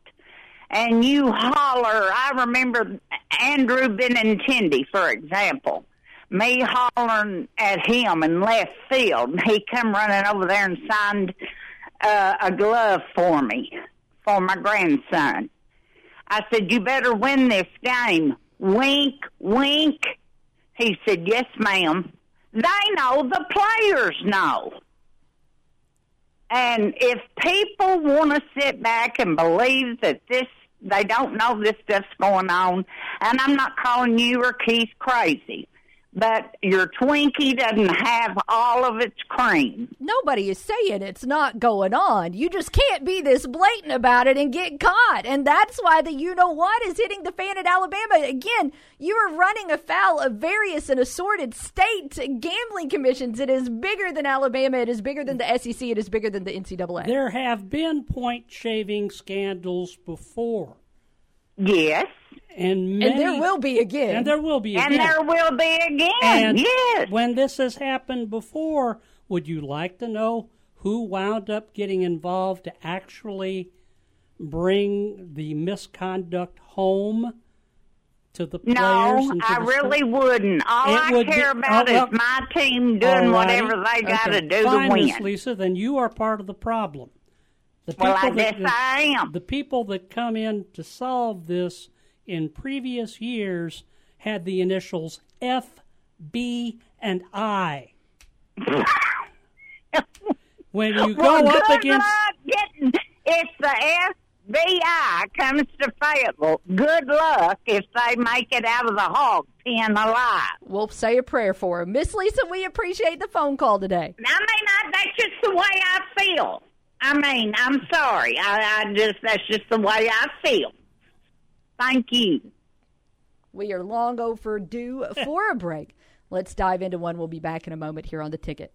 and you holler, I remember Andrew Benintendi, for example, me hollering at him in left field, and he come running over there and signed uh, a glove for me, for my grandson. I said, you better win this game. Wink, wink. He said, yes, ma'am. They know, the players know. And if people want to sit back and believe that this, they don't know this stuff's going on, and I'm not calling you or Keith crazy, but your Twinkie doesn't have all of its cream. Nobody is saying it's not going on. You just can't be this blatant about it and get caught. And that's why the you-know-what is hitting the fan at Alabama. Again, you are running afoul of various and assorted state gambling commissions. It is bigger than Alabama. It is bigger than the S E C. It is bigger than the N C double A. There have been point-shaving scandals before. Yes. And, many, and there will be again. And there will be again. And there will be again, and yes. When this has happened before, would you like to know who wound up getting involved to actually bring the misconduct home to the players? No, I really wouldn't. All I care about is my team doing whatever they got to do to win. Miss Lisa, then you are part of the problem. Well, I guess I am. The people that come in to solve this in previous years had the initials F, B, and I. When you go well, up against... Getting, if the F B I comes to Fayetteville, good luck if they make it out of the hog pen alive. We'll say a prayer for him. Miss Lisa, we appreciate the phone call today. I mean, I, that's just the way I feel. I mean, I'm sorry. I, I just that's just the way I feel. Thank you. We are long overdue for a break. Let's dive into one. We'll be back in a moment here on The Ticket.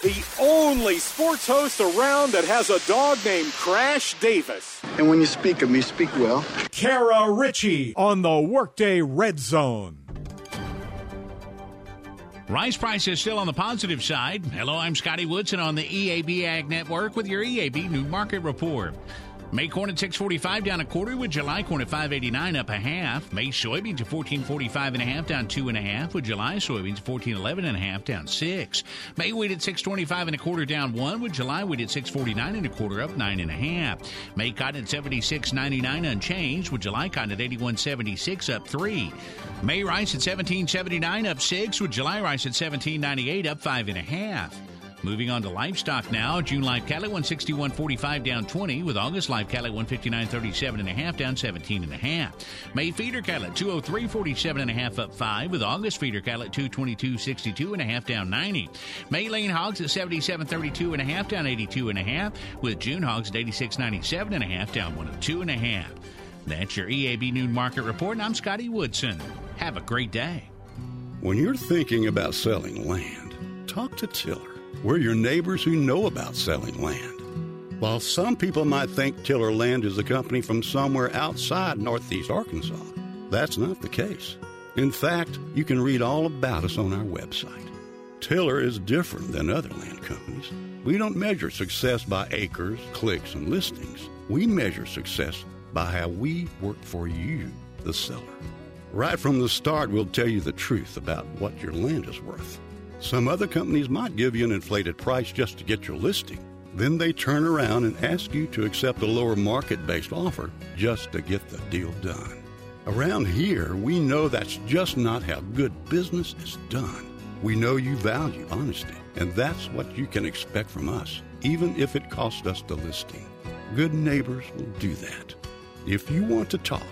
The only sports host around that has a dog named Crash Davis. And when you speak of me, speak well. Kara Richey on the Workday Red Zone. Rice price is still on the positive side. Hello, I'm Scotty Woodson on the E A B Ag Network with your E A B New Market Report. May corn at six forty-five, down a quarter, with July corn at five eighty-nine, up a half. May soybeans at fourteen forty-five and a half, down two and a half, with July soybeans at fourteen eleven and a half, down six. May wheat at six twenty-five and a quarter, down one, with July wheat at six forty-nine and a quarter, up nine and a half. May cotton at seventy-six ninety-nine, unchanged, with July cotton at eighty-one seventy-six, up three. May rice at seventeen seventy-nine, up six, with July rice at seventeen ninety-eight, up five and a half. Moving on to livestock now. June live cattle at one sixty-one forty-five, down twenty, with August live cattle at one fifty-nine thirty-seven and a half, down seventeen and a half. May feeder cattle at two oh three forty-seven and a half, up five, with August feeder cattle at two twenty-two sixty-two and a half, down ninety. May lane hogs at seventy-seven thirty-two and a half, down eighty-two and a half, with June hogs at eighty-six ninety-seven and a half, down one oh two and a half. That's your E A B Noon Market Report, and I'm Scotty Woodson. Have a great day. When you're thinking about selling land, talk to Tiller. We're your neighbors who know about selling land. While some people might think Tiller Land is a company from somewhere outside Northeast Arkansas, that's not the case. In fact, you can read all about us on our website. Tiller is different than other land companies. We don't measure success by acres, clicks, and listings. We measure success by how we work for you, the seller. Right from the start, we'll tell you the truth about what your land is worth. Some other companies might give you an inflated price just to get your listing. Then they turn around and ask you to accept a lower market-based offer just to get the deal done. Around here, we know that's just not how good business is done. We know you value honesty, and that's what you can expect from us, even if it costs us the listing. Good neighbors will do that. If you want to talk,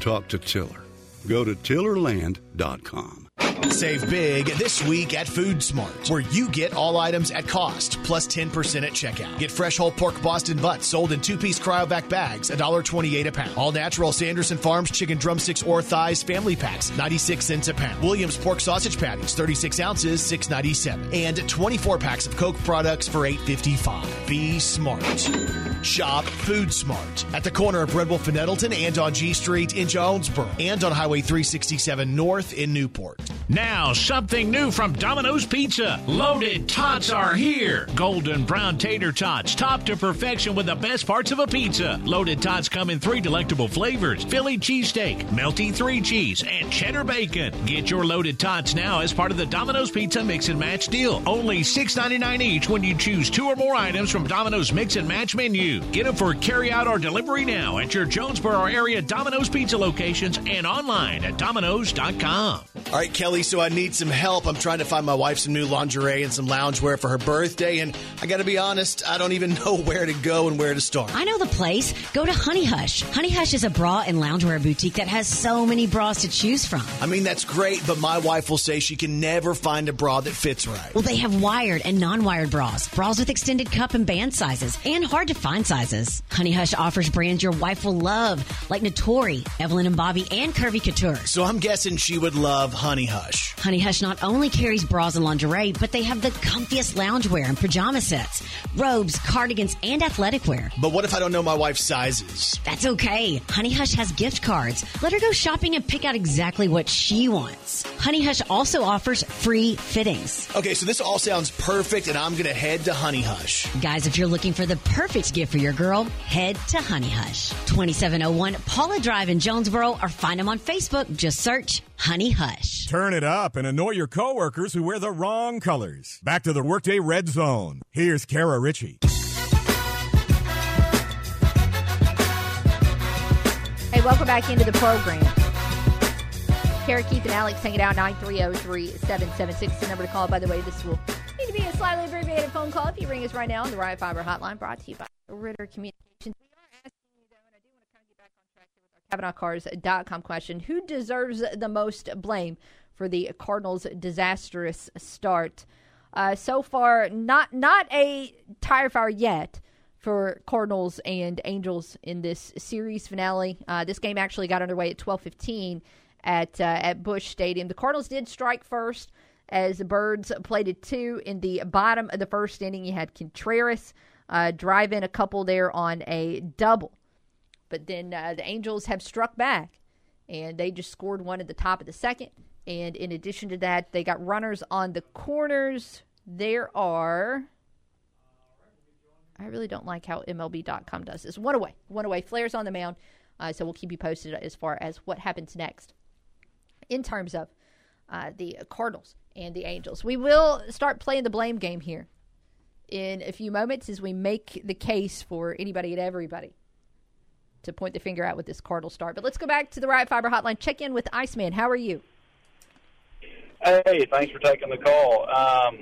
talk to Tiller. Go to tiller land dot com. Save big this week at Food Smart, where you get all items at cost, plus ten percent at checkout. Get fresh whole pork Boston butts sold in two-piece cryovac bags, one twenty-eight a pound. All-natural Sanderson Farms chicken drumsticks or thighs family packs, ninety-six cents a pound. Williams pork sausage patties, thirty-six ounces, six ninety-seven. And twenty-four packs of Coke products for eight fifty-five. Be smart. Shop Food Smart at the corner of Redwolf and Edelton, and on G Street in Jonesboro, and on Highway three sixty-seven North in Newport. Now, something new from Domino's Pizza. Loaded tots are here. Golden brown tater tots, topped to perfection with the best parts of a pizza. Loaded tots come in three delectable flavors: Philly cheesesteak, melty three cheese, and cheddar bacon. Get your loaded tots now as part of the Domino's Pizza Mix and Match deal. Only six ninety-nine each when you choose two or more items from Domino's Mix and Match menu. Get them for carry-out or delivery now at your Jonesboro area Domino's Pizza locations and online at Domino's dot com. All right, Kelly. So I need some help. I'm trying to find my wife some new lingerie and some loungewear for her birthday, and I got to be honest, I don't even know where to go and where to start. I know the place. Go to Honey Hush. Honey Hush is a bra and loungewear boutique that has so many bras to choose from. I mean, that's great, but my wife will say she can never find a bra that fits right. Well, they have wired and non-wired bras, bras with extended cup and band sizes, and hard-to-find sizes. Honey Hush offers brands your wife will love, like Notori, Evelyn and Bobby, and Curvy Couture. So I'm guessing she would love Honey Hush. Honey Hush not only carries bras and lingerie, but they have the comfiest loungewear and pajama sets, robes, cardigans, and athletic wear. But what if I don't know my wife's sizes? That's okay. Honey Hush has gift cards. Let her go shopping and pick out exactly what she wants. Honey Hush also offers free fittings. Okay, so this all sounds perfect, and I'm going to head to Honey Hush. Guys, if you're looking for the perfect gift for your girl, head to Honey Hush. twenty-seven oh one Paula Drive in Jonesboro, or find them on Facebook. Just search Honey Hush. Turn it up and annoy your coworkers who wear the wrong colors. Back to the Workday Red Zone. Here's Kara Richey. Hey, welcome back into the program. Kara, Keith, and Alex hanging out. Nine three oh, three seven seven six is the number to call. By the way, this will need to be a slightly abbreviated phone call if you ring us right now on the Riot Fiber Hotline, brought to you by Ritter Communications. Cavenaugh Cars dot com question: who deserves the most blame for the Cardinals' disastrous start? Uh, so far, not not a tire fire yet for Cardinals and Angels in this series finale. Uh, this game actually got underway at twelve fifteen at uh, at Busch Stadium. The Cardinals did strike first as the Birds played a two in the bottom of the first inning. You had Contreras uh, drive in a couple there on a double. But then uh, the Angels have struck back, and they just scored one at the top of the second. And in addition to that, they got runners on the corners. There are... I really don't like how M L B dot com does this. One away. One away. Flares on the mound. Uh, so we'll keep you posted as far as what happens next in terms of uh, the Cardinals and the Angels. We will start playing the blame game here in a few moments as we make the case for anybody and everybody to point the finger out with this Cardinal start. But let's go back to the Riot Fiber hotline. Check in with Iceman. How are you? Hey, thanks for taking the call. Um,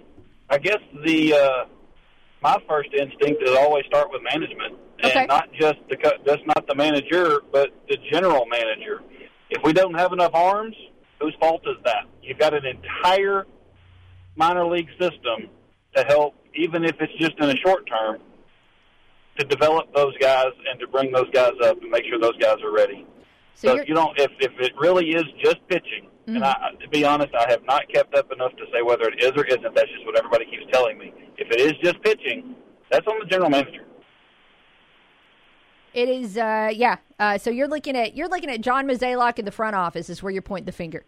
I guess the... Uh... My first instinct is always start with management, and okay. not just the that's not the manager, but the general manager. If we don't have enough arms, whose fault is that? You've got an entire minor league system to help, even if it's just in the short term, to develop those guys and to bring those guys up and make sure those guys are ready. So, so if you don't, if if it really is just pitching, mm-hmm. and I, to be honest, I have not kept up enough to say whether it is or isn't. That's just what everybody keeps telling me. If it is just pitching, that's on the general manager. It is, uh, yeah. Uh, so you're looking at you're looking at John Mozeliak in the front office is where you're pointing the finger.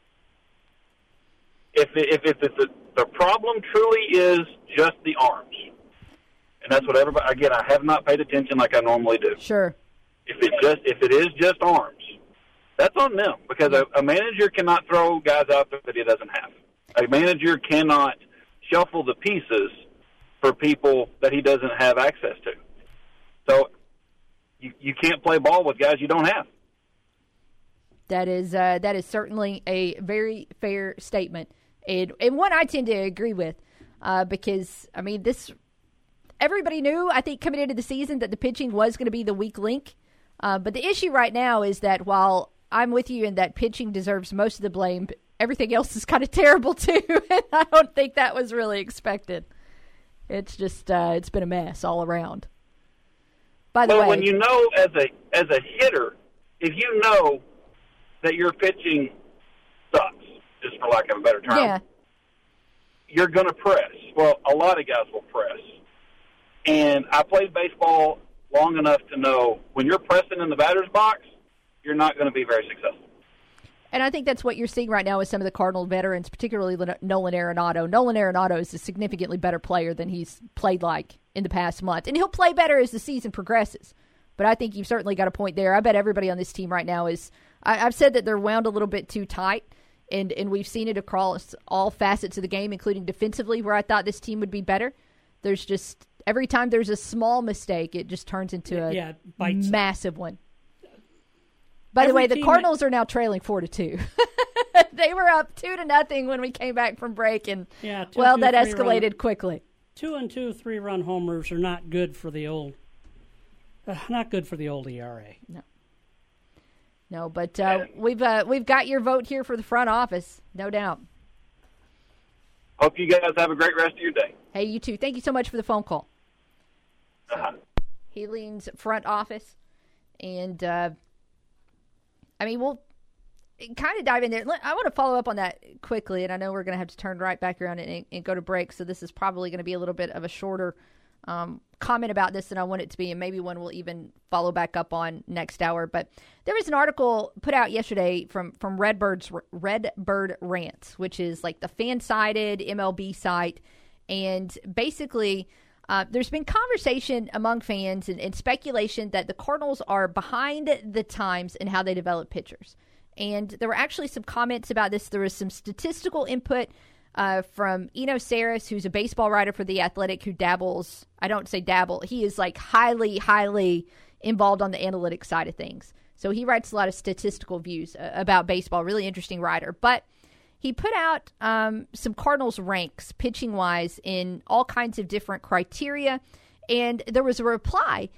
If it, if it, if the the problem truly is just the arms, and that's what everybody. Again, I have not paid attention like I normally do. Sure. If it just if it is just arms, that's on them because a, a manager cannot throw guys out there that he doesn't have. A manager cannot shuffle the pieces for people that he doesn't have access to. So you you can't play ball with guys you don't have. That is uh, that is certainly a very fair statement, and and one I tend to agree with, uh, because I mean this everybody knew I think coming into the season that the pitching was going to be the weak link, uh, but the issue right now is that while I'm with you in that pitching deserves most of the blame, everything else is kind of terrible too, and I don't think that was really expected. It's just, uh, it's been a mess all around. By the well, way, when you know as a as a hitter, if you know that your pitching sucks, just for lack of a better term, yeah. you're going to press. Well, a lot of guys will press. And I played baseball long enough to know when you're pressing in the batter's box, you're not going to be very successful. And I think that's what you're seeing right now with some of the Cardinal veterans, particularly Nolan Arenado. Nolan Arenado is a significantly better player than he's played like in the past month. And he'll play better as the season progresses. But I think you've certainly got a point there. I bet everybody on this team right now is I, I've said that they're wound a little bit too tight, and, and we've seen it across all facets of the game, including defensively, where I thought this team would be better. There's just every time there's a small mistake, it just turns into a yeah, massive one. By Every the way, the Cardinals that... are now trailing four to two. They were up two to nothing when we came back from break, and yeah, two, well, two, that escalated run. quickly. Two and two, three-run homers are not good for the old, uh, not good for the old E R A. No, no, but uh, we've uh, we've got your vote here for the front office, no doubt. Hope you guys have a great rest of your day. Hey, you too. Thank you so much for the phone call. So, uh-huh. He leans front office, and. Uh, I mean, we'll kind of dive in there. I want to follow up on that quickly, and I know we're going to have to turn right back around and, and go to break, so this is probably going to be a little bit of a shorter um, comment about this than I want it to be, and maybe one we'll even follow back up on next hour. But there was an article put out yesterday from, from Redbird's Redbird Rants, which is like the fan-sided M L B site, and basically uh, there's been conversation among fans and, and speculation that the Cardinals are behind the times in how they develop pitchers. And there were actually some comments about this. There was some statistical input uh, from Eno Sarris, who's a baseball writer for The Athletic, who dabbles. I don't say dabble. He is like highly, highly involved on the analytics side of things. So he writes a lot of statistical views uh, about baseball. Really interesting writer. But he put out um, some Cardinals ranks, pitching-wise, in all kinds of different criteria. And there was a reply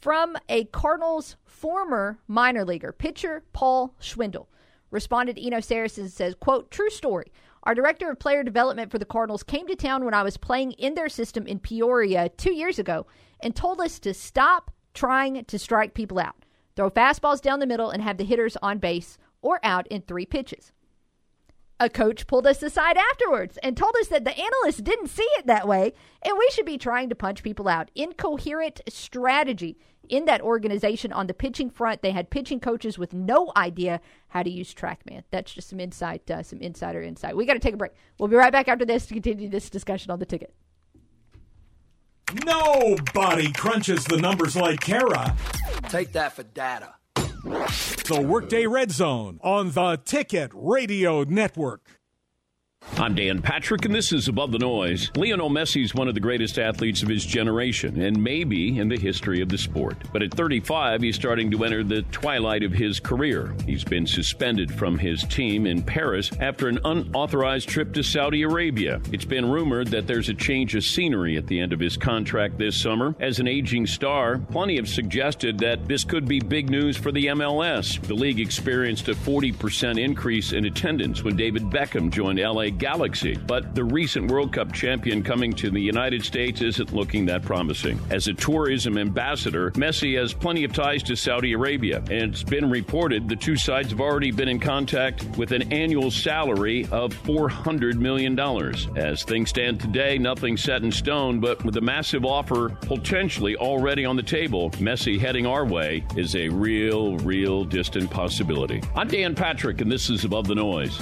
from a Cardinals former minor leaguer, pitcher Paul Schwindel, responded to Eno Sarris and says, quote, "True story. Our director of player development for the Cardinals came to town when I was playing in their system in Peoria two years ago and told us to stop trying to strike people out, throw fastballs down the middle, and have the hitters on base or out in three pitches. a coach pulled us aside afterwards and told us that the analysts didn't see it that way, and we should be trying to punch people out. Incoherent strategy in that organization on the pitching front. They had pitching coaches with no idea how to use TrackMan. That's just some insight, uh, some insider insight. We got to take a break. We'll be right back after this to continue this discussion on the ticket. Nobody crunches the numbers like Kara. Take that for data. The Workday Red Zone on the Ticket Radio Network. I'm Dan Patrick, and this is Above the Noise. Lionel Messi is one of the greatest athletes of his generation, and maybe in the history of the sport. But at thirty-five, he's starting to enter the twilight of his career. He's been suspended from his team in Paris after an unauthorized trip to Saudi Arabia. It's been rumored that there's a change of scenery at the end of his contract this summer. As an aging star, plenty have suggested that this could be big news for the M L S. The league experienced a forty percent increase in attendance when David Beckham joined L A Galaxy, but the recent World Cup champion coming to the United States isn't looking that promising. As a tourism ambassador, Messi has plenty of ties to Saudi Arabia, and it's been reported the two sides have already been in contact with an annual salary of four hundred million dollars. As things stand today, nothing's set in stone, but with a massive offer potentially already on the table, Messi heading our way is a real, real distant possibility. I'm Dan Patrick, and this is Above the Noise.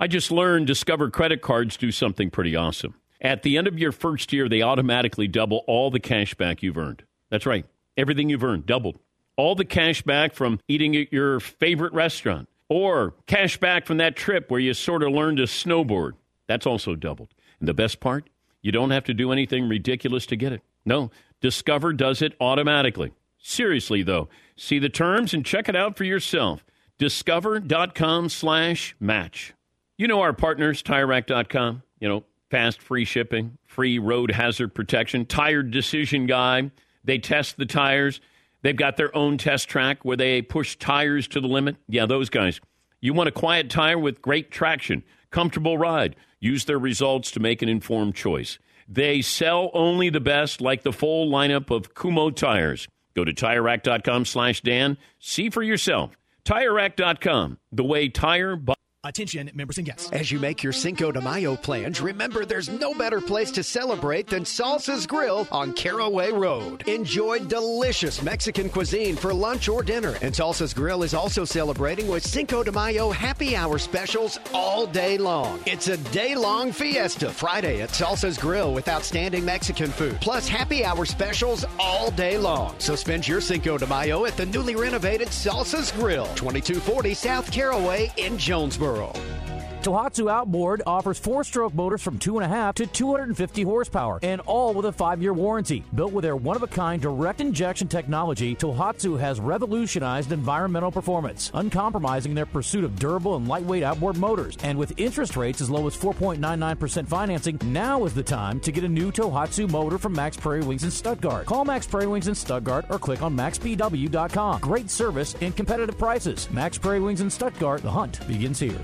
I just learned Discover credit cards do something pretty awesome. At the end of your first year, they automatically double all the cash back you've earned. That's right. Everything you've earned, doubled. All the cash back from eating at your favorite restaurant, or cash back from that trip where you sort of learned to snowboard. That's also doubled. And the best part, you don't have to do anything ridiculous to get it. No, Discover does it automatically. Seriously, though, see the terms and check it out for yourself. Discover.com slash match. You know our partners, Tire Rack dot com, you know, fast, free shipping, free road hazard protection, tire decision guide. They test the tires. They've got their own test track where they push tires to the limit. Yeah, those guys. You want a quiet tire with great traction, comfortable ride. Use their results to make an informed choice. They sell only the best, like the full lineup of Kumho tires. Go to Tire Rack dot com slash Dan. See for yourself. Tire Rack dot com, the way tire buy. Attention, members and guests. As you make your Cinco de Mayo plans, remember there's no better place to celebrate than Salsa's Grill on Caraway Road. Enjoy delicious Mexican cuisine for lunch or dinner. And Salsa's Grill is also celebrating with Cinco de Mayo happy hour specials all day long. It's a day-long fiesta Friday at Salsa's Grill with outstanding Mexican food, plus happy hour specials all day long. So spend your Cinco de Mayo at the newly renovated Salsa's Grill, twenty-two forty South Caraway in Jonesboro. Tohatsu Outboard offers four-stroke motors from two point five to two hundred fifty horsepower, and all with a five-year warranty. Built with their one-of-a-kind direct injection technology, Tohatsu has revolutionized environmental performance, uncompromising their pursuit of durable and lightweight outboard motors. And with interest rates as low as four point nine nine percent financing, now is the time to get a new Tohatsu motor from Max Prairie Wings in Stuttgart. Call Max Prairie Wings in Stuttgart or click on max p w dot com. Great service and competitive prices. Max Prairie Wings in Stuttgart. The hunt begins here.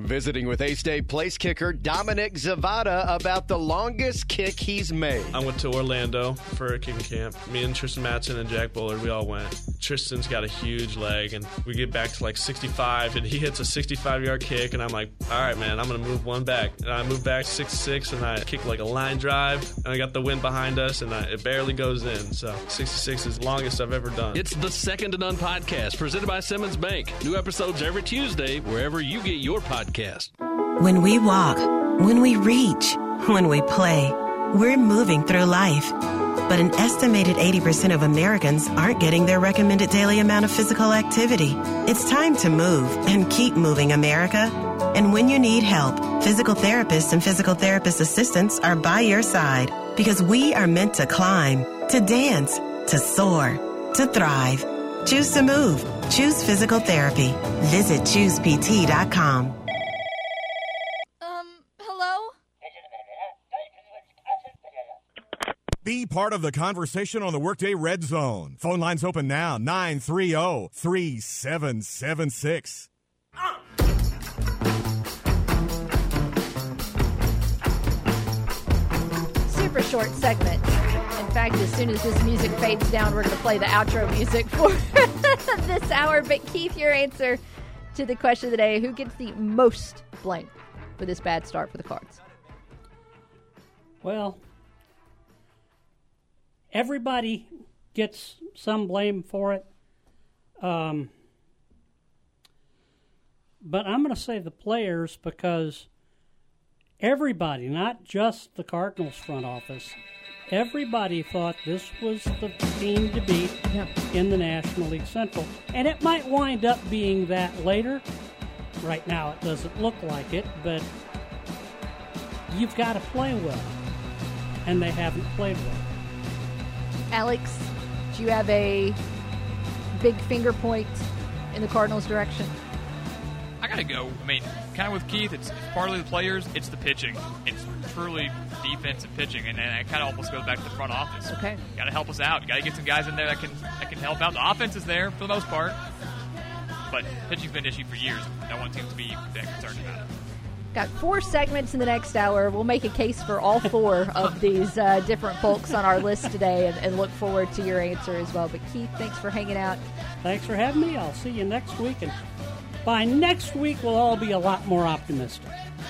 Visiting with A-State place kicker Dominic Zavada about the longest kick he's made. I went to Orlando for a kicking camp. Me and Tristan Matson and Jack Bullard, we all went. Tristan's got a huge leg, and we get back to like sixty-five, and he hits a sixty-five-yard kick, and I'm like, all right, man, I'm going to move one back. And I move back sixty-six, and I kick like a line drive, and I got the wind behind us, and I, it barely goes in. So sixty-six is the longest I've ever done. It's the Second to None podcast, presented by Simmons Bank. New episodes every Tuesday, wherever you get your podcast. When we walk, when we reach, when we play, we're moving through life. But an estimated eighty percent of Americans aren't getting their recommended daily amount of physical activity. It's time to move and keep moving, America. And when you need help, physical therapists and physical therapist assistants are by your side, because we are meant to climb, to dance, to soar, to thrive. Choose to move. Choose physical therapy. Visit choose p t dot com. Be part of the conversation on the Workday Red Zone. Phone lines open now, nine three zero, three seven seven six. Uh. Super short segment. In fact, as soon as this music fades down, we're going to play the outro music for this hour. But Keith, your answer to the question of the day. Who gets the most blame for this bad start for the Cards? Well, everybody gets some blame for it. Um, but I'm going to say the players because everybody, not just the Cardinals front office, everybody thought this was the team to beat yeah. in the National League Central. And it might wind up being that later. Right now it doesn't look like it, but you've got to play well. And they haven't played well. Alex, do you have a big finger point in the Cardinals' direction? I got to go. I mean, kind of with Keith, it's, it's partly the players, it's the pitching. It's truly defense and pitching, and, and it kind of almost goes back to the front office. Okay. Got to help us out. Got to get some guys in there that can that can help out. The offense is there for the most part, but pitching's been an issue for years. No one seems to be that concerned about it. Got four segments in the next hour. We'll make a case for all four of these uh, different folks on our list today and, and look forward to your answer as well. But, Keith, thanks for hanging out. Thanks for having me. I'll see you next week. And by next week, we'll all be a lot more optimistic.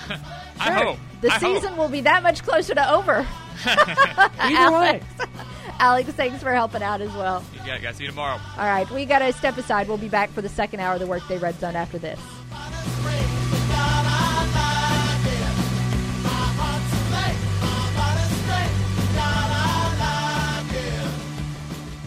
Sure. I hope. The I season hope. will be that much closer to over. Either way. Alex, thanks for helping out as well. You got it, guys. See you tomorrow. All right. We got to step aside. We'll be back for the second hour of the Workday Red Zone after this.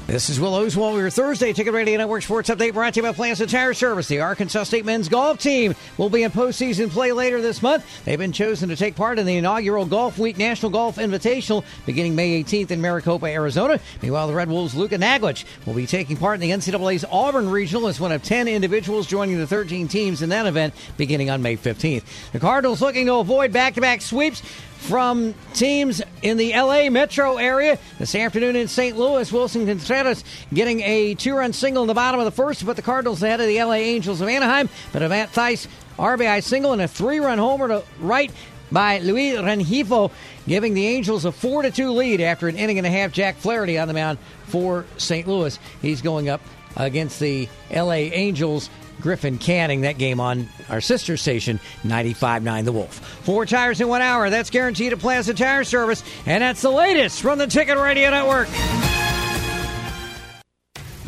This is Will Oswald, your Thursday Ticket Radio Network Sports Update brought to you by Plaza Tire Service. The Arkansas State men's golf team will be in postseason play later this month. They've been chosen to take part in the inaugural Golf Week National Golf Invitational beginning May eighteenth in Maricopa, Arizona. Meanwhile, the Red Wolves' Luka Naglič will be taking part in the N C double A's Auburn Regional as one of ten individuals joining the thirteen teams in that event beginning on May fifteenth. The Cardinals looking to avoid back-to-back sweeps from teams in the L A metro area. This afternoon in Saint Louis, Wilson Contreras getting a two-run single in the bottom of the first to put the Cardinals ahead of the L A Angels of Anaheim. But a Matt Theis R B I single and a three-run homer to right by Luis Rengifo, giving the Angels a four to two lead after an inning and a half. Jack Flaherty on the mound for Saint Louis. He's going up against the L A Angels. Griffin Canning, that game on our sister station, ninety-five point nine The Wolf. Four tires in one hour. That's guaranteed at Plaza Tire Service. And that's the latest from the Ticket Radio Network.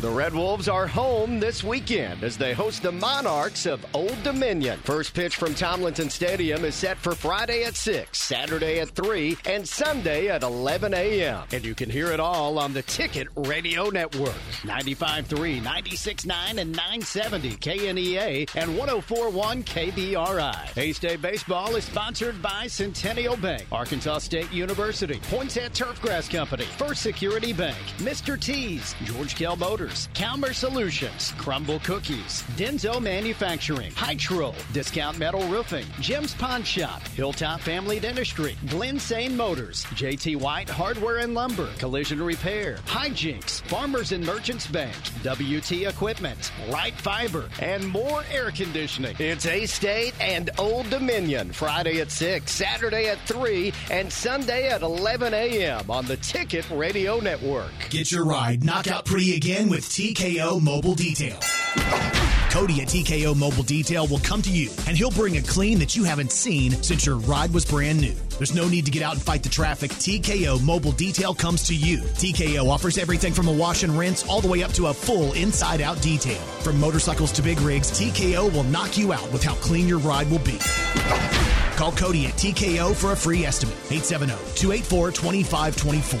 The Red Wolves are home this weekend as they host the Monarchs of Old Dominion. First pitch from Tomlinson Stadium is set for Friday at six, Saturday at three, and Sunday at eleven a.m. And you can hear it all on the Ticket Radio Network. ninety-five point three, ninety-six point nine, and nine seventy K N E A and one oh four point one K B R I. A-State Baseball is sponsored by Centennial Bank, Arkansas State University, Poinsett Turfgrass Company, First Security Bank, Mister T's, George Kell Motors, Calmer Solutions, Crumble Cookies, Denso Manufacturing, Hytro, Discount Metal Roofing, Jim's Pawn Shop, Hilltop Family Dentistry, Glen Sane Motors, J T White Hardware and Lumber, Collision Repair, Hijinks, Farmers and Merchants Bank, W T Equipment, Riot Fiber, and more air conditioning. It's A-State and Old Dominion, Friday at six, Saturday at three, and Sunday at eleven a.m. on the Ticket Radio Network. Get your ride knockout pretty again with With T K O Mobile Detail. Cody at T K O Mobile Detail will come to you, and he'll bring a clean that you haven't seen since your ride was brand new. There's no need to get out and fight the traffic. T K O Mobile Detail comes to you. T K O offers everything from a wash and rinse all the way up to a full inside-out detail. From motorcycles to big rigs, T K O will knock you out with how clean your ride will be. Call Cody at T K O for a free estimate. eight seven zero, two eight four, two five two four.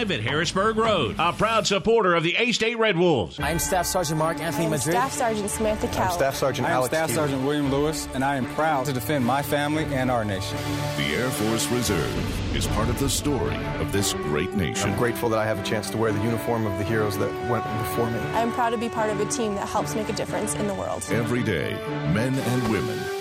at Harrisburg Road. A proud supporter of the A-State Red Wolves. I'm Staff Sergeant Mark Anthony Madrid. Staff Sergeant Samantha Cowell. I'm Staff Sergeant I'm Alex Staff Keaton. Sergeant William Lewis, and I am proud to defend my family and our nation. The Air Force Reserve is part of the story of this great nation. I'm grateful that I have a chance to wear the uniform of the heroes that went before me. I'm proud to be part of a team that helps make a difference in the world. Every day, men and women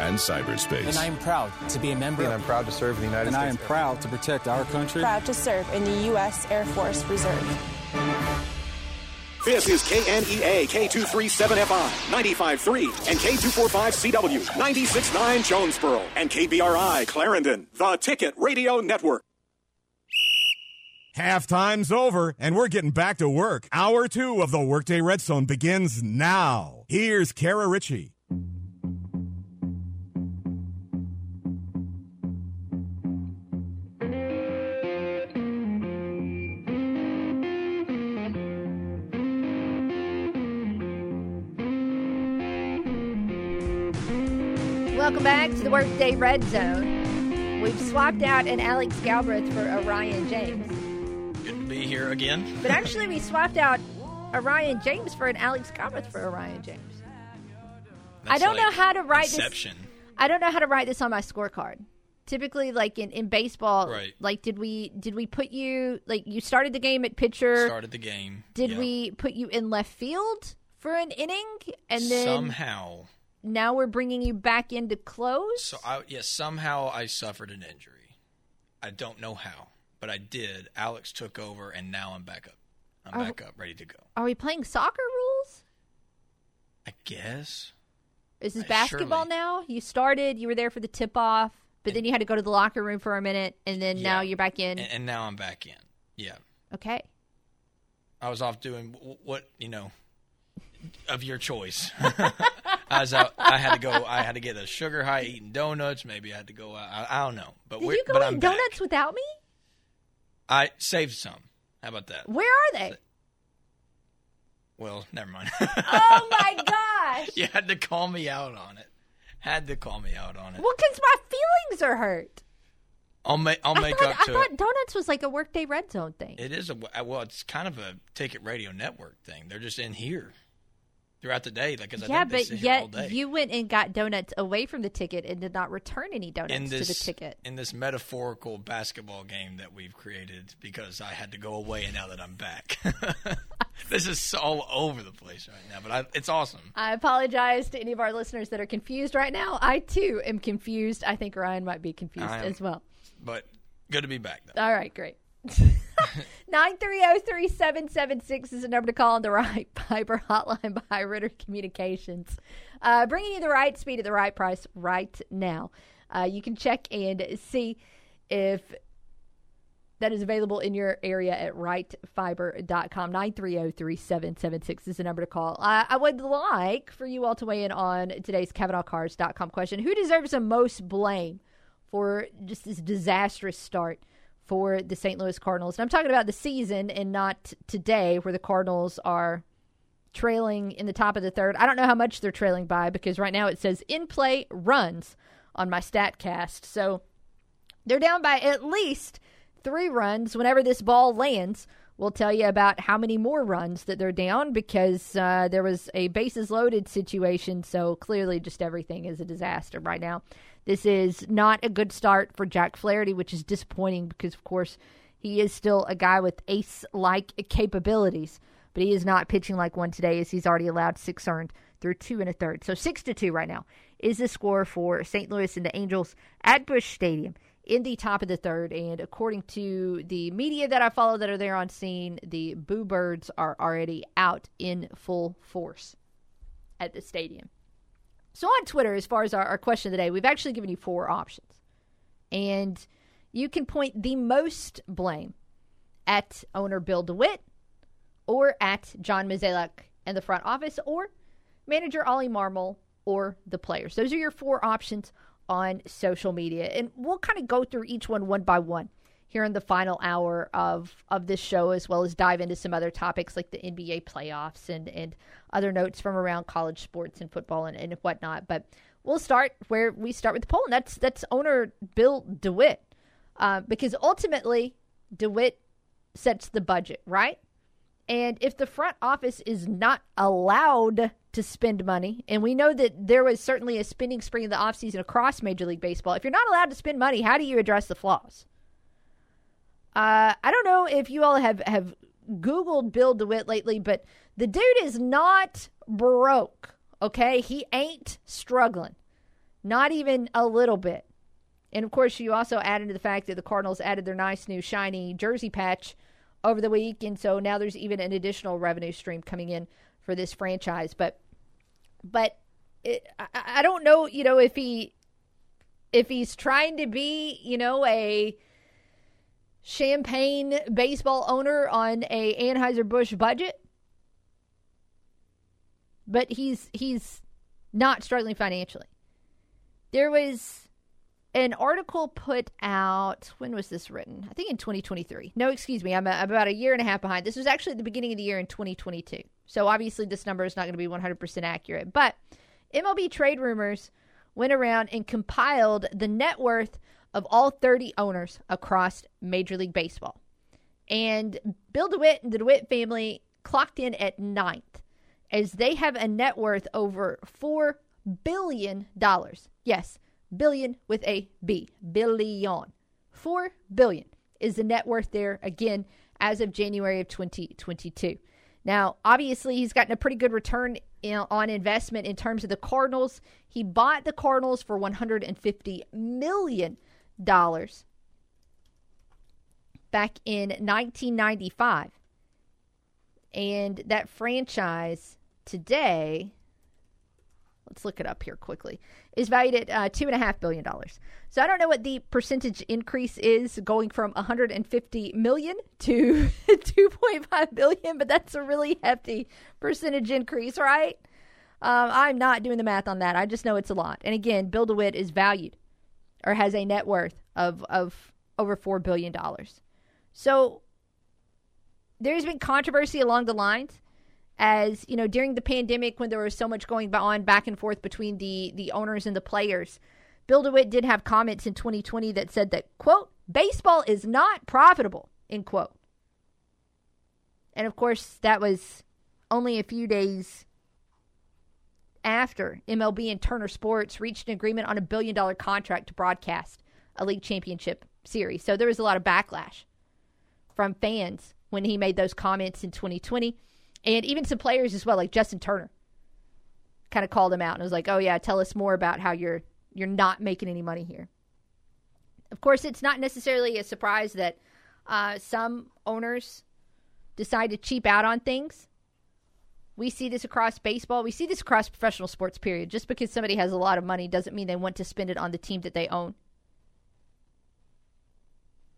and cyberspace. And I am proud to be a member. And I'm proud to serve the United and States. And I am proud to protect our country. Proud to serve in the U S. Air Force Reserve. This is K N E A K two thirty-seven F I, ninety-five point three, and K two forty-five C W, ninety-six point nine Jonesboro, and K B R I Clarendon, the Ticket Radio Network. Halftime's over, and we're getting back to work. Hour two of the Workday Red Zone begins now. Here's Kara Richey. Welcome back to the Workday Red Zone. We've swapped out an Alex Galbraith for Orion James. Good to be here again. But actually, we swapped out Orion James for an Alex Galbraith for Orion James. That's I don't like know how to write exception. this. I don't know how to write this on my scorecard. Typically, like in, in baseball, right. like did we did we put you like you started the game at pitcher? Started the game. Did yep. we put you in left field for an inning and then somehow? Now we're bringing you back in to close? So, I, yes, yeah, somehow I suffered an injury. I don't know how, but I did. Alex took over, and now I'm back up. I'm are, back up, ready to go. Are we playing soccer rules? I guess. Is this I basketball surely... now? You started, you were there for the tip-off, but and, then you had to go to the locker room for a minute, and then yeah, now you're back in. And, and now I'm back in, yeah. Okay. I was off doing what, you know, of your choice. I was out. I had to go. I had to get a sugar high, eating donuts. Maybe I had to go out. I, I don't know. But did you go eat donuts back. without me? I saved some. How about that? Where are they? Well, never mind. Oh my gosh! You had to call me out on it. Had to call me out on it. Well, because my feelings are hurt. I'll make. I'll I make thought, up to. I thought it. Donuts was like a Workday Red Zone thing. It is a well. It's kind of a Ticket Radio Network thing. They're just in here. Throughout the day, like, because yeah, I think but yet all day. You went and got donuts away from the Ticket and did not return any donuts this, to the Ticket. In this metaphorical basketball game that we've created, because I had to go away and now that I'm back, this is all over the place right now. But I, it's awesome. I apologize to any of our listeners that are confused right now. I too am confused. I think Ryan might be confused am, as well. But good to be back, though. All right, great. nine three zero, three seven seven six is the number to call on the Riot Fiber hotline by Ritter Communications. Uh, bringing you the right speed at the right price right now. Uh, you can check and see if that is available in your area at right fiber dot com. nine three zero, three seven seven six is the number to call. Uh, I would like for you all to weigh in on today's Cavenaugh Cars dot com question. Who deserves the most blame for just this disastrous start for the Saint Louis Cardinals? And I'm talking about the season and not today, where the Cardinals are trailing in the top of the third. I don't know how much they're trailing by, because right now it says in play runs on my StatCast. So they're down by at least three runs. Whenever this ball lands, we'll tell you about how many more runs that they're down, because uh, there was a bases loaded situation. So clearly just everything is a disaster right now. This is not a good start for Jack Flaherty, which is disappointing because, of course, he is still a guy with ace-like capabilities. But he is not pitching like one today, as he's already allowed six earned through two and a third. So six to two right now is the score for Saint Louis and the Angels at Busch Stadium in the top of the third. And according to the media that I follow that are there on scene, the Boo Birds are already out in full force at the stadium. So on Twitter, as far as our, our question today, we've actually given you four options. And you can point the most blame at owner Bill DeWitt or at John Mozeliak and the front office or manager Ollie Marmol or the players. Those are your four options on social media. And we'll kind of go through each one one by one here in the final hour of, of this show, as well as dive into some other topics like the N B A playoffs and, and other notes from around college sports and football and, and whatnot. But we'll start where we start with the poll, and that's, that's owner Bill DeWitt. Uh, because ultimately, DeWitt sets the budget, right? And if the front office is not allowed to spend money, and we know that there was certainly a spending spree in the offseason across Major League Baseball. If you're not allowed to spend money, how do you address the flaws? Uh, I don't know if you all have, have Googled Bill DeWitt lately, but the dude is not broke, okay? He ain't struggling, not even a little bit. And, of course, you also add into the fact that the Cardinals added their nice new shiny jersey patch over the week, and so now there's even an additional revenue stream coming in for this franchise. But but it, I, I don't know, you know, if he if he's trying to be, you know, a – champagne baseball owner on a Anheuser-Busch budget, but he's he's not struggling financially. There was an article put out, when was this written? I think in twenty twenty-three. No, excuse me, I'm, a, I'm about a year and a half behind. This was actually at the beginning of the year in twenty twenty-two. So obviously this number is not going to be one hundred percent accurate, but M L B Trade Rumors went around and compiled the net worth of all thirty owners across Major League Baseball. And Bill DeWitt and the DeWitt family clocked in at ninth, as they have a net worth over four billion dollars. Yes, billion with a B. Billion. four billion dollars is the net worth there, again, as of January of twenty twenty-two. Now, obviously, he's gotten a pretty good return on investment in terms of the Cardinals. He bought the Cardinals for one hundred fifty million dollars. Dollars back in nineteen ninety-five, and that franchise today, let's look it up here quickly, is valued at uh, two and a half billion dollars. So I don't know what the percentage increase is, going from one hundred fifty million to two point five billion, but that's a really hefty percentage increase, right? Um, I'm not doing the math on that. I just know it's a lot. And again, Bill DeWitt is valued, or has a net worth of, of over four billion dollars. So there's been controversy along the lines, as, you know, during the pandemic when there was so much going on back and forth between the, the owners and the players. Bill DeWitt did have comments in twenty twenty that said that, quote, baseball is not profitable, end quote. And, of course, that was only a few days after M L B and Turner Sports reached an agreement on a billion dollar contract to broadcast a league championship series. So there was a lot of backlash from fans when he made those comments in twenty twenty. And even some players as well, like Justin Turner, kind of called him out and was like, oh yeah, tell us more about how you're you're not making any money here. Of course, it's not necessarily a surprise that uh, some owners decide to cheap out on things. We see this across baseball. We see this across professional sports, period. Just because somebody has a lot of money doesn't mean they want to spend it on the team that they own.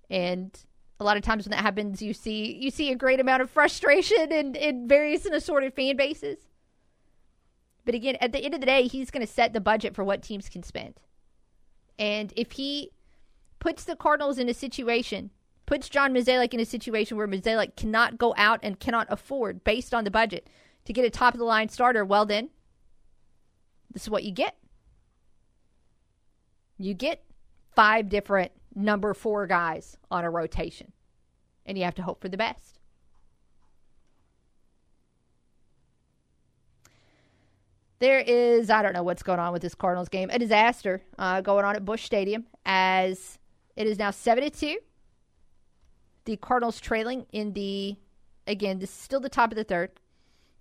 And a lot of times when that happens, you see you see a great amount of frustration in, in various and assorted fan bases. But again, at the end of the day, he's going to set the budget for what teams can spend. And if he puts the Cardinals in a situation, puts John Mozeliak in a situation where Mozeliak cannot go out and cannot afford, based on the budget, to get a top-of-the-line starter, well then, this is what you get. You get five different number four guys on a rotation, and you have to hope for the best. There is, I don't know what's going on with this Cardinals game, a disaster uh, going on at Busch Stadium, as it is now seven to two. The Cardinals trailing in the, again, this is still the top of the third.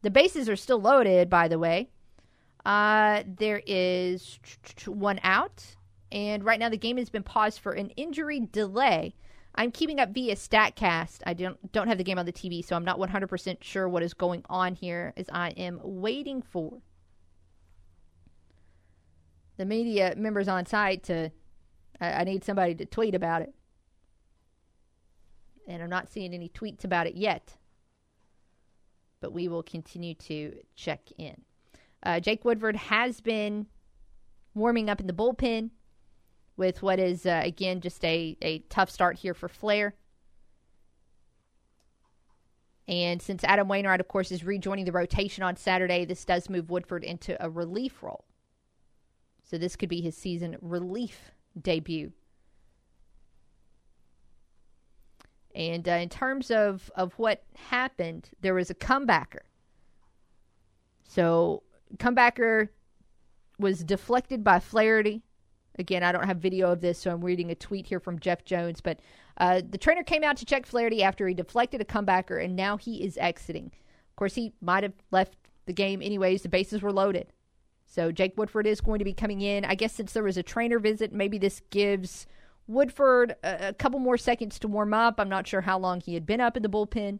The bases are still loaded, by the way. Uh, there is one out. And right now the game has been paused for an injury delay. I'm keeping up via StatCast. I don't don't have the game on the T V, so I'm not one hundred percent sure what is going on here, as I am waiting for the media members on site to I, I need somebody to tweet about it. And I'm not seeing any tweets about it yet. But we will continue to check in. Uh, Jake Woodford has been warming up in the bullpen with what is, uh, again, just a, a tough start here for Flair. And since Adam Wainwright, of course, is rejoining the rotation on Saturday, this does move Woodford into a relief role. So this could be his season relief debut. And uh, in terms of, of what happened, there was a comebacker. So comebacker was deflected by Flaherty. Again, I don't have video of this, so I'm reading a tweet here from Jeff Jones. But uh, the trainer came out to check Flaherty after he deflected a comebacker, and now he is exiting. Of course, he might have left the game anyways. The bases were loaded. So Jake Woodford is going to be coming in. I guess since there was a trainer visit, maybe this gives Woodford a, a couple more seconds to warm up. I'm not sure how long he had been up in the bullpen.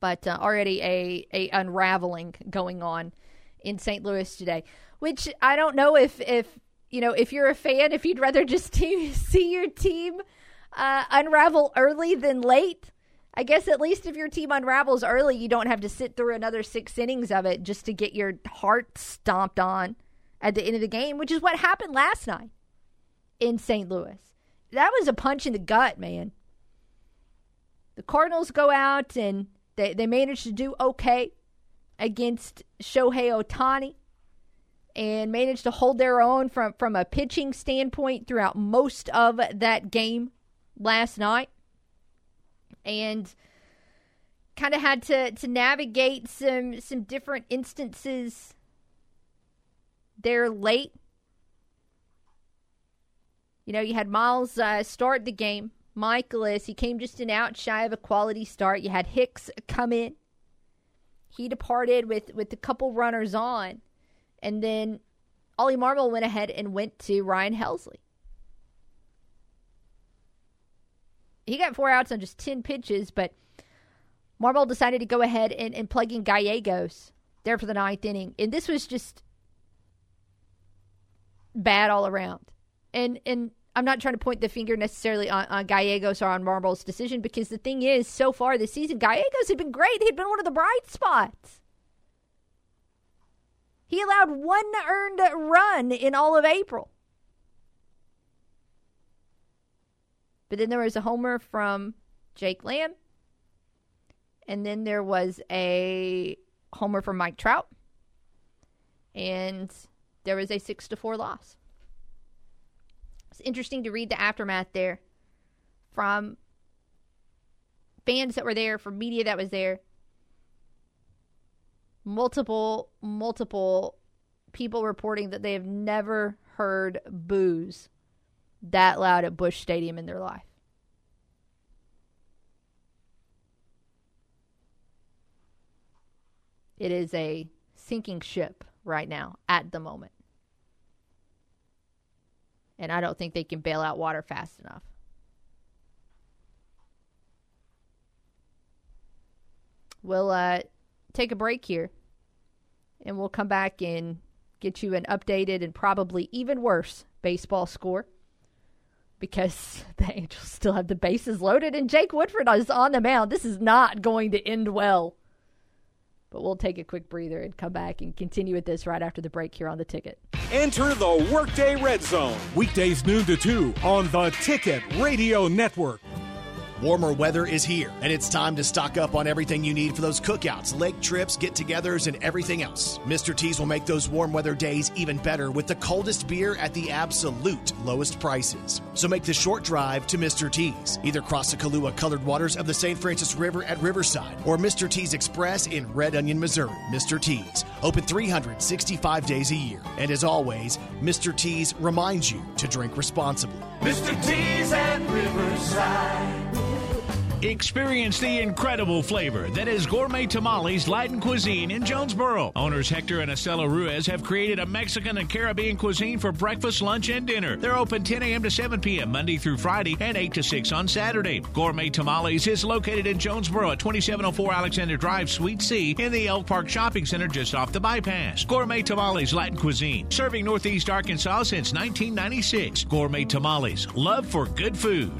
But uh, already a, a unraveling going on in Saint Louis today, which I don't know if, if you know, if you're a fan, if you'd rather just te- see your team uh, unravel early than late. I guess at least if your team unravels early, you don't have to sit through another six innings of it just to get your heart stomped on at the end of the game, which is what happened last night in Saint Louis. That was a punch in the gut, man. The Cardinals go out and they, they managed to do okay against Shohei Ohtani and managed to hold their own from, from a pitching standpoint throughout most of that game last night. And kind of had to, to navigate some, some different instances there late. You know, you had Miles uh, start the game. Michaelis, he came just an out shy of a quality start. You had Hicks come in. He departed with, with a couple runners on. And then Ollie Marmol went ahead and went to Ryan Helsley. He got four outs on just ten pitches, but Marmol decided to go ahead and, and plug in Gallegos there for the ninth inning. And this was just bad all around. And and I'm not trying to point the finger necessarily on, on Gallegos or on Marmol's decision, because the thing is, so far this season, Gallegos had been great. He'd been one of the bright spots. He allowed one earned run in all of April. But then there was a homer from Jake Lamb. And then there was a homer from Mike Trout. And there was a six to four loss. It's interesting to read the aftermath there from fans that were there, from media that was there. Multiple, multiple people reporting that they have never heard boos that loud at Busch Stadium in their life. It is a sinking ship right now at the moment. And I don't think they can bail out water fast enough. We'll uh, take a break here, and we'll come back and get you an updated and probably even worse baseball score, because the Angels still have the bases loaded and Jake Woodford is on the mound. This is not going to end well. But we'll take a quick breather and come back and continue with this right after the break here on The Ticket. Enter the Workday Red Zone. Weekdays noon to two on The Ticket Radio Network. Warmer weather is here, and it's time to stock up on everything you need for those cookouts, lake trips, get-togethers, and everything else. Mister T's will make those warm weather days even better with the coldest beer at the absolute lowest prices. So make the short drive to Mister T's, either cross the Kahlua Colored Waters of the Saint Francis River at Riverside or Mister T's Express in Red Onion, Missouri. Mister T's, open three hundred sixty-five days a year. And as always, Mister T's reminds you to drink responsibly. Mister T's at Riverside. Experience the incredible flavor that is Gourmet Tamales Latin Cuisine in Jonesboro. Owners Hector and Acela Ruiz have created a Mexican and Caribbean cuisine for breakfast, lunch, and dinner. They're open ten a.m. to seven p.m. Monday through Friday and eight to six on Saturday. Gourmet Tamales is located in Jonesboro at twenty-seven oh four Alexander Drive, Suite C, in the Elk Park Shopping Center just off the bypass. Gourmet Tamales Latin Cuisine, serving Northeast Arkansas since nineteen ninety-six. Gourmet Tamales, love for good food.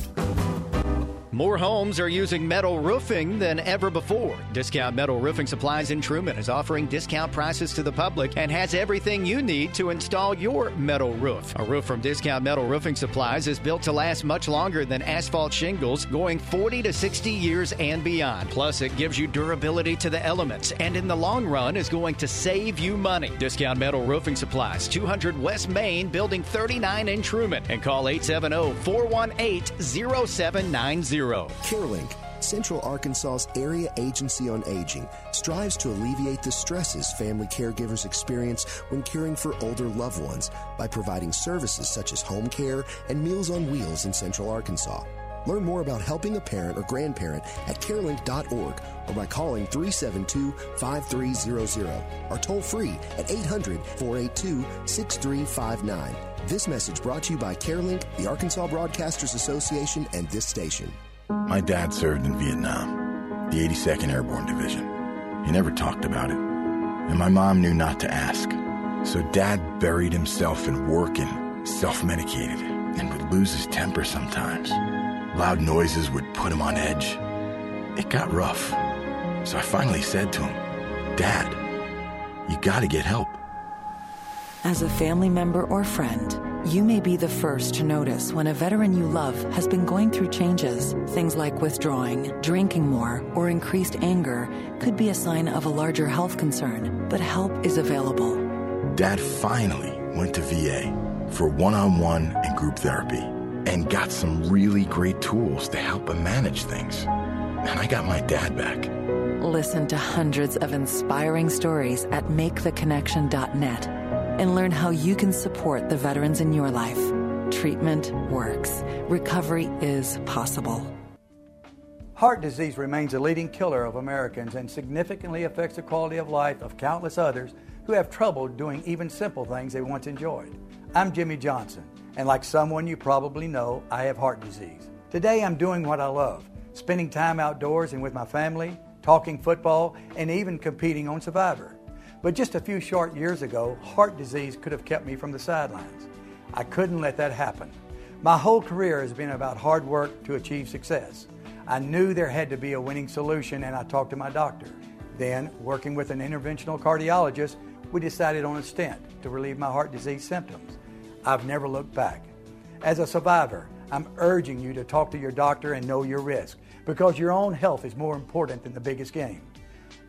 More homes are using metal roofing than ever before. Discount Metal Roofing Supplies in Truman is offering discount prices to the public and has everything you need to install your metal roof. A roof from Discount Metal Roofing Supplies is built to last much longer than asphalt shingles, going forty to sixty years and beyond. Plus, it gives you durability to the elements and in the long run is going to save you money. Discount Metal Roofing Supplies, two hundred West Main, Building thirty-nine in Truman. And call eight seven zero, four one eight, zero seven nine zero. CareLink, Central Arkansas's Area Agency on Aging, strives to alleviate the stresses family caregivers experience when caring for older loved ones by providing services such as home care and Meals on Wheels in Central Arkansas. Learn more about helping a parent or grandparent at carelink dot org or by calling three seven two, five three zero zero or toll free at eight hundred, four eight two, six three five nine. This message brought to you by CareLink, the Arkansas Broadcasters Association, and this station. My dad served in Vietnam, the eighty-second Airborne Division. He never talked about it, and my mom knew not to ask. So Dad buried himself in work and self-medicated and would lose his temper sometimes. Loud noises would put him on edge. It got rough, so I finally said to him, "Dad, you gotta get help." As a family member or friend, you may be the first to notice when a veteran you love has been going through changes. Things like withdrawing, drinking more, or increased anger could be a sign of a larger health concern, but help is available. Dad finally went to V A for one-on-one and group therapy and got some really great tools to help him manage things. And I got my dad back. Listen to hundreds of inspiring stories at make the connection dot net. and learn how you can support the veterans in your life. Treatment works. Recovery is possible. Heart disease remains a leading killer of Americans and significantly affects the quality of life of countless others who have trouble doing even simple things they once enjoyed. I'm Jimmy Johnson, and like someone you probably know, I have heart disease. Today I'm doing what I love, spending time outdoors and with my family, talking football, and even competing on Survivor. But just a few short years ago, heart disease could have kept me from the sidelines. I couldn't let that happen. My whole career has been about hard work to achieve success. I knew there had to be a winning solution, and I talked to my doctor. Then, working with an interventional cardiologist, we decided on a stent to relieve my heart disease symptoms. I've never looked back. As a survivor, I'm urging you to talk to your doctor and know your risk, because your own health is more important than the biggest game.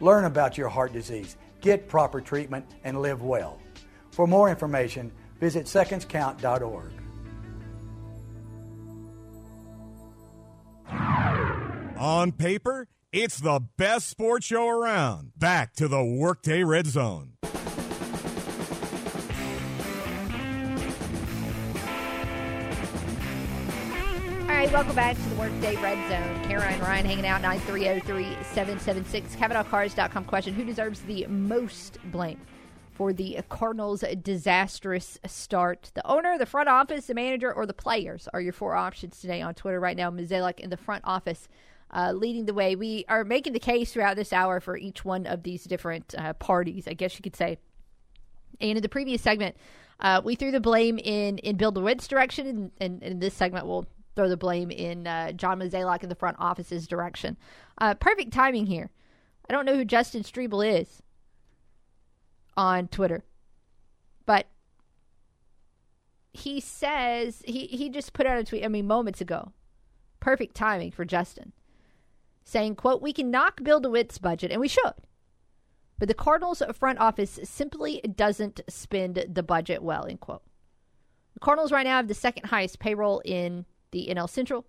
Learn about your heart disease, get proper treatment, and live well. For more information, visit seconds count dot org. On paper, it's the best sports show around. Back to the Workday Red Zone. All right, welcome back to the Workday Red Zone. Kara and Ryan hanging out, nine three oh, three seven seven six. Cavenaugh Cars dot com question: who deserves the most blame for the Cardinals' disastrous start? The owner, the front office, the manager, or the players are your four options today on Twitter right now. Mozeliak in the front office uh, leading the way. We are making the case throughout this hour for each one of these different uh, parties, I guess you could say. And in the previous segment, uh, we threw the blame in, in Bill DeWitt's direction, and, and, and this segment will throw the blame in uh, John Mozeliak in the front office's direction. Uh, perfect timing here. I don't know who Justin Strebel is on Twitter, but he says, he, he just put out a tweet, I mean, moments ago. Perfect timing for Justin. Saying, quote, "We can knock Bill DeWitt's budget, and we should, but the Cardinals front office simply doesn't spend the budget well," end quote. The Cardinals right now have the second highest payroll in the N L Central,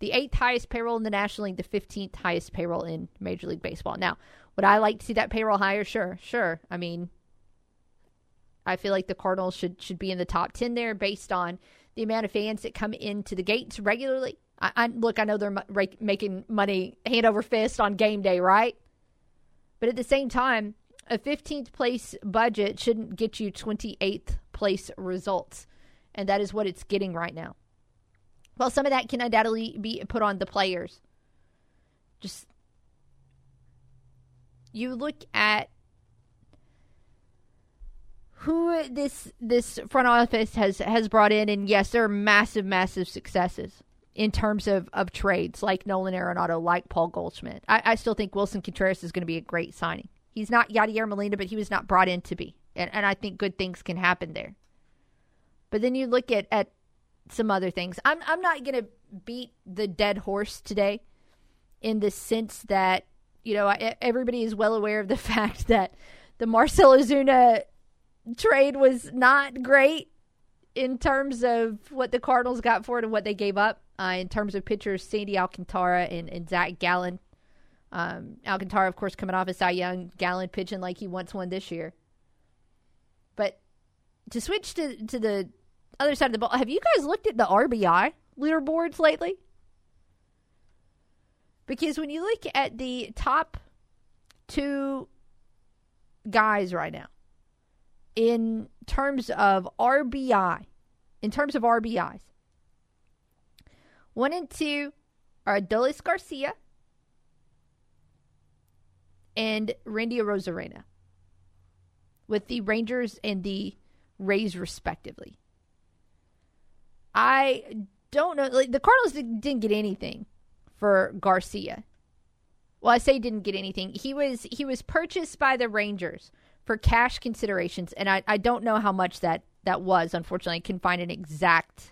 the eighth highest payroll in the National League, the fifteenth highest payroll in Major League Baseball. Now, would I like to see that payroll higher? Sure, sure. I mean, I feel like the Cardinals should should be in the top ten there based on the amount of fans that come into the gates regularly. I, I look, I know they're m- making money hand over fist on game day, right? But at the same time, a fifteenth place budget shouldn't get you twenty-eighth place results. And that is what it's getting right now. Well, some of that can undoubtedly be put on the players. Just, you look at who this this front office has, has brought in, and yes, there are massive, massive successes in terms of, of trades, like Nolan Arenado, like Paul Goldschmidt. I, I still think Wilson Contreras is going to be a great signing. He's not Yadier Molina, but he was not brought in to be. And, and I think good things can happen there. But then you look at, at some other things. I'm I'm not going to beat the dead horse today in the sense that, you know, I, everybody is well aware of the fact that the Marcell Ozuna trade was not great in terms of what the Cardinals got for it and what they gave up. Uh, in terms of pitchers, Sandy Alcantara and, and Zach Gallen. Um, Alcantara, of course, coming off as Cy Young. Gallen pitching like he wants one this year. But to switch to, to the other side of the ball, have you guys looked at the R B I leaderboards lately? Because when you look at the top two guys right now, in terms of R B I, in terms of R B Is, one and two are Adolis Garcia and Randy Arozarena, with the Rangers and the Rays respectively. I don't know. Like, the Cardinals didn't get anything for Garcia. Well, I say didn't get anything. He was he was purchased by the Rangers for cash considerations, and I, I don't know how much that, that was. Unfortunately, I couldn't find an exact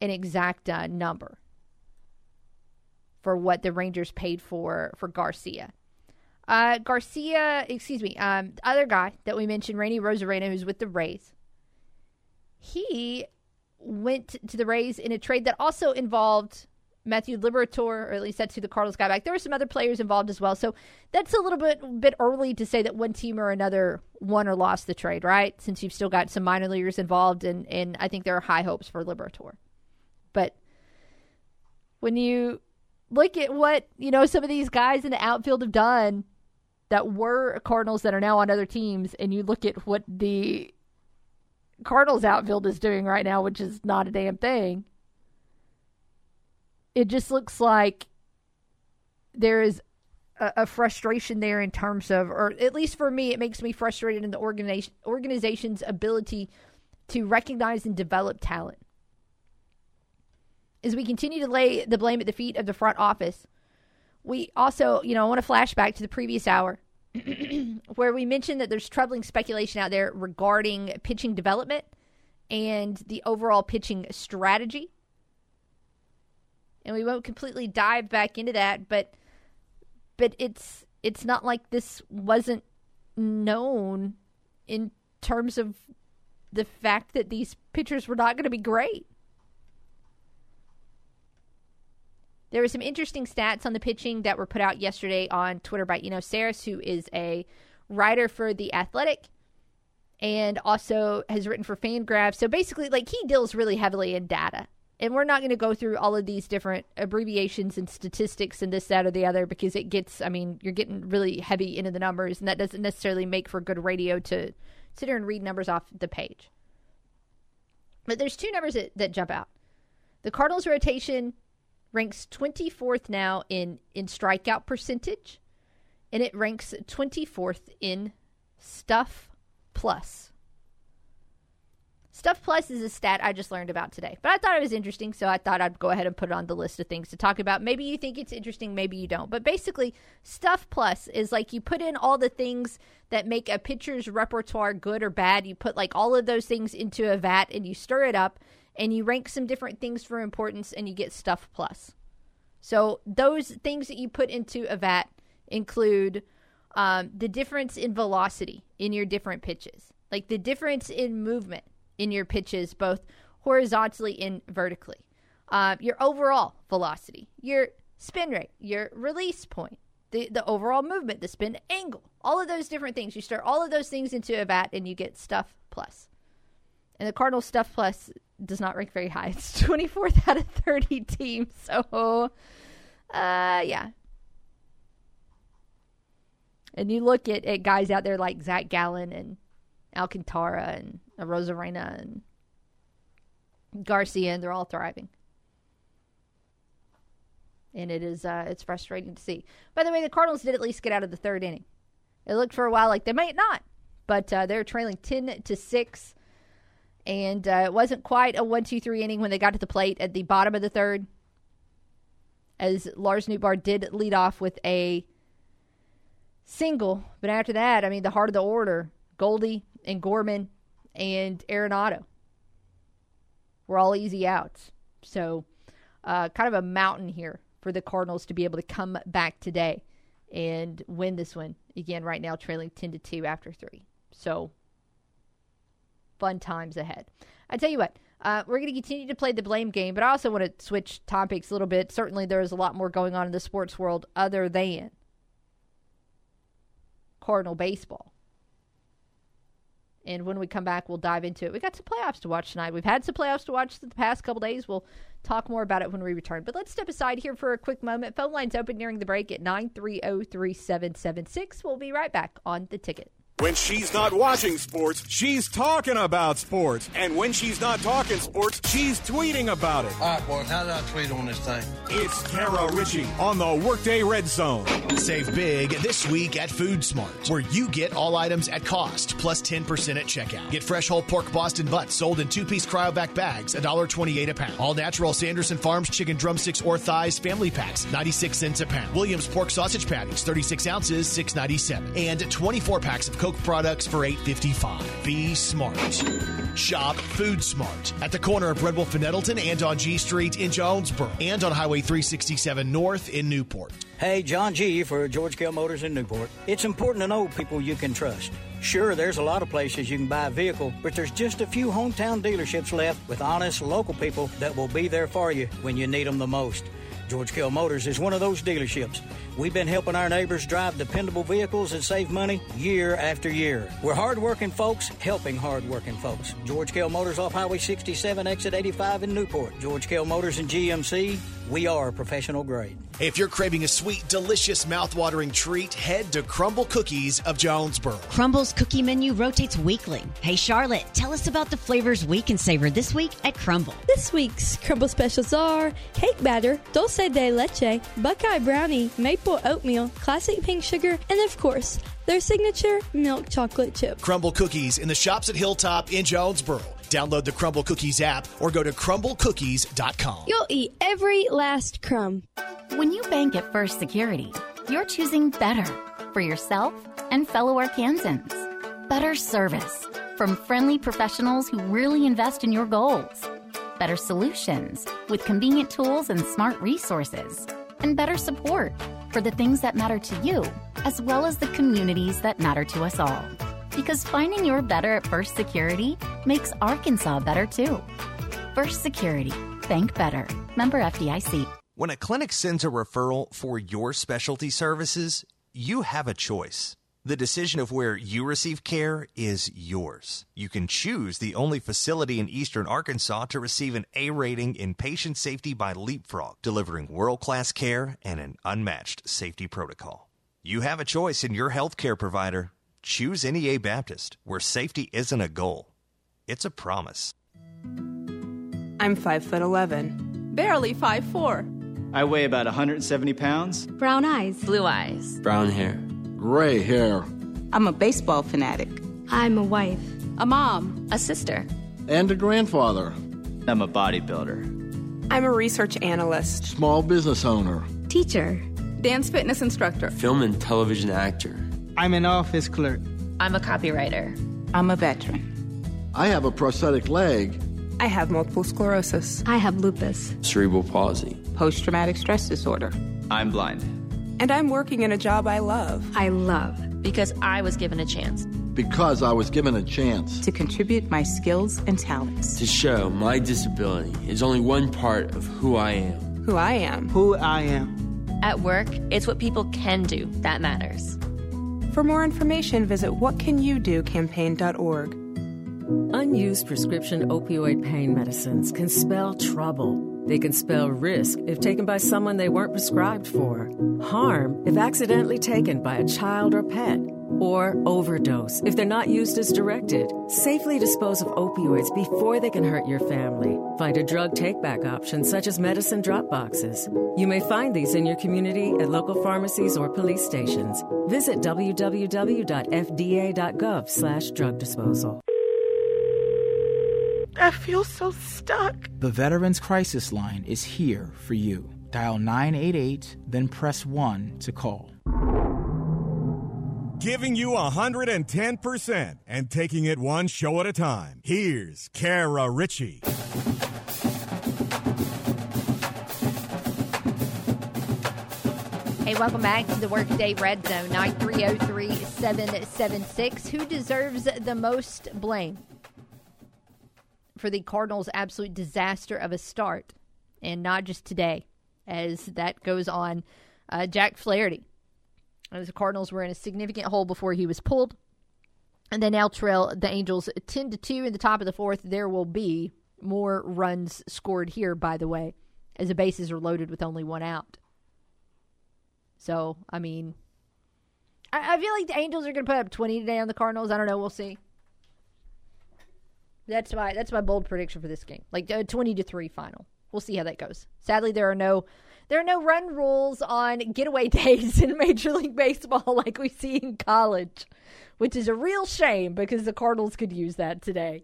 an exact uh, number for what the Rangers paid for, for Garcia. Uh, Garcia, excuse me, um, the other guy that we mentioned, Randy Arozarena, who's with the Rays, he went to the Rays in a trade that also involved Matthew Liberatore, or at least that's who the Cardinals got back. There were some other players involved as well, so that's a little bit, bit early to say that one team or another won or lost the trade, right? Since you've still got some minor leaguers involved, and, and I think there are high hopes for Liberatore. But when you look at what, you know, some of these guys in the outfield have done that were Cardinals that are now on other teams, and you look at what the Cardinals outfield is doing right now, which is not a damn thing, it just looks like there is a, a frustration there in terms of, or at least for me, it makes me frustrated in the organization, organization's ability to recognize and develop talent. As we continue to lay the blame at the feet of the front office, we also, you know, I want to flash back to the previous hour where we mentioned that there's troubling speculation out there regarding pitching development and the overall pitching strategy. And we won't completely dive back into that, but but it's it's not like this wasn't known in terms of the fact that these pitchers were not going to be great. There were some interesting stats on the pitching that were put out yesterday on Twitter by Eno Sarris, who is a writer for The Athletic and also has written for Fangraphs. So basically, like, he deals really heavily in data. And we're not going to go through all of these different abbreviations and statistics and this, that, or the other, because it gets, I mean, you're getting really heavy into the numbers, and that doesn't necessarily make for good radio to sit here and read numbers off the page. But there's two numbers that, that jump out. The Cardinals' rotation ranks twenty-fourth now in, in strikeout percentage, and it ranks twenty-fourth in Stuff Plus. Stuff Plus is a stat I just learned about today, but I thought it was interesting, so I thought I'd go ahead and put it on the list of things to talk about. Maybe you think it's interesting, maybe you don't, but basically Stuff Plus is like you put in all the things that make a pitcher's repertoire good or bad. You put like all of those things into a vat and you stir it up, and you rank some different things for importance, and you get Stuff Plus. So those things that you put into a vat include um, the difference in velocity in your different pitches, like the difference in movement in your pitches, both horizontally and vertically, uh, your overall velocity, your spin rate, your release point, the, the overall movement, the spin angle, all of those different things. You stir all of those things into a vat, and you get Stuff Plus. And the Cardinals Stuff Plus does not rank very high. It's twenty-fourth out of thirty teams. So, uh, yeah. And you look at, at guys out there like Zach Gallen and Alcantara and Arozarena and Garcia, and they're all thriving. And it is, uh, it's frustrating to see. By the way, the Cardinals did at least get out of the third inning. It looked for a while like they might not, but uh, they're trailing ten to six. And uh, it wasn't quite a one two three inning when they got to the plate at the bottom of the third, as Lars Newbar did lead off with a single. But after that, I mean, the heart of the order, Goldie and Gorman and Arenado were all easy outs. So uh, kind of a mountain here for the Cardinals to be able to come back today and win this one. Again, right now trailing ten to two after three. So fun times ahead. I tell you what, uh, we're going to continue to play the blame game, but I also want to switch topics a little bit. Certainly there is a lot more going on in the sports world other than Cardinal baseball. And when we come back, we'll dive into it. We got some playoffs to watch tonight. We've had some playoffs to watch the past couple days. We'll talk more about it when we return. But let's step aside here for a quick moment. Phone lines open during the break at nine three zero, three seven seven six. We'll be right back on The Ticket. When she's not watching sports, she's talking about sports. And when she's not talking sports, she's tweeting about it. All right, boys, how did I tweet on this thing? It's Kara Richey on the Workday Red Zone. Save big this week at Food Smart, where you get all items at cost, plus ten percent at checkout. Get fresh whole pork Boston butts sold in two-piece cryovac bags, one dollar twenty-eight a pound. All-natural Sanderson Farms chicken drumsticks or thighs family packs, ninety-six cents a pound. Williams pork sausage patties, thirty-six ounces, six dollars and ninety-seven cents. And twenty-four packs of Coke products for eight dollars and fifty-five cents. Be smart. Shop Food Smart at the corner of Red Wolf and Nettleton and on G Street in Jonesboro and on Highway three sixty-seven North in Newport. Hey, John G. for George Kell Motors in Newport. It's important to know people you can trust. Sure, there's a lot of places you can buy a vehicle, but there's just a few hometown dealerships left with honest local people that will be there for you when you need them the most. George Kell Motors is one of those dealerships. We've been helping our neighbors drive dependable vehicles and save money year after year. We're hardworking folks helping hardworking folks. George Kell Motors off Highway sixty-seven, exit eighty-five in Newport. George Kell Motors and G M C, we are professional grade. If you're craving a sweet, delicious, mouth-watering treat, head to Crumble Cookies of Jonesboro. Crumble's cookie menu rotates weekly. Hey, Charlotte, tell us about the flavors we can savor this week at Crumble. This week's Crumble specials are cake batter, dulce de leche, Buckeye brownie, maple oatmeal, classic pink sugar, and of course, their signature milk chocolate chip. Crumble Cookies in the shops at Hilltop in Jonesboro. Download the Crumble Cookies app or go to crumble cookies dot com. You'll eat every last crumb. When you bank at First Security, you're choosing better for yourself and fellow Arkansans. Better service from friendly professionals who really invest in your goals. Better solutions with convenient tools and smart resources. And better support for the things that matter to you, as well as the communities that matter to us all. Because finding your better at First Security makes Arkansas better too. First Security, bank better. Member F D I C. When a clinic sends a referral for your specialty services, you have a choice. The decision of where you receive care is yours. You can choose the only facility in Eastern Arkansas to receive an A rating in patient safety by Leapfrog, delivering world-class care and an unmatched safety protocol. You have a choice in your healthcare provider. Choose N E A Baptist, where safety isn't a goal. It's a promise. I'm five foot eleven, barely five foot four. I weigh about one hundred seventy pounds. Brown eyes. Blue eyes. Brown hair. Gray hair. I'm a baseball fanatic. I'm a wife, a mom, a sister, and a grandfather. I'm a bodybuilder. I'm a research analyst, small business owner, teacher, dance fitness instructor, film and television actor. I'm an office clerk. I'm a copywriter. I'm a veteran. I have a prosthetic leg. I have multiple sclerosis. I have lupus, cerebral palsy, post-traumatic stress disorder. I'm blind. And I'm working in a job I love. I love. Because I was given a chance. Because I was given a chance. To contribute my skills and talents. To show my disability is only one part of who I am. Who I am. Who I am. At work, it's what people can do that matters. For more information, visit what can you do campaign dot org. Unused prescription opioid pain medicines can spell trouble. They can spell risk if taken by someone they weren't prescribed for, harm if accidentally taken by a child or pet, or overdose if they're not used as directed. Safely dispose of opioids before they can hurt your family. Find a drug take-back option such as medicine drop boxes. You may find these in your community at local pharmacies or police stations. Visit www.fda.gov slash drug disposal. I feel so stuck. The Veterans Crisis Line is here for you. Dial nine eight eight, then press one to call. Giving you one hundred ten percent and taking it one show at a time. Here's Kara Richey. Hey, welcome back to the Workday Red Zone, nine three oh three, seven seven six. Who deserves the most blame for the Cardinals' absolute disaster of a start, and not just today, as that goes on? Uh, Jack Flaherty. As the Cardinals were in a significant hole before he was pulled, and they now trail the Angels ten to two in the top of the fourth. There will be more runs scored here, by the way, as the bases are loaded with only one out. So, I mean, I, I feel like the Angels are going to put up twenty today on the Cardinals. I don't know. We'll see. That's my that's my bold prediction for this game. Like a twenty to three final. We'll see how that goes. Sadly, there are no there are no run rules on getaway days in Major League Baseball like we see in college, which is a real shame because the Cardinals could use that today.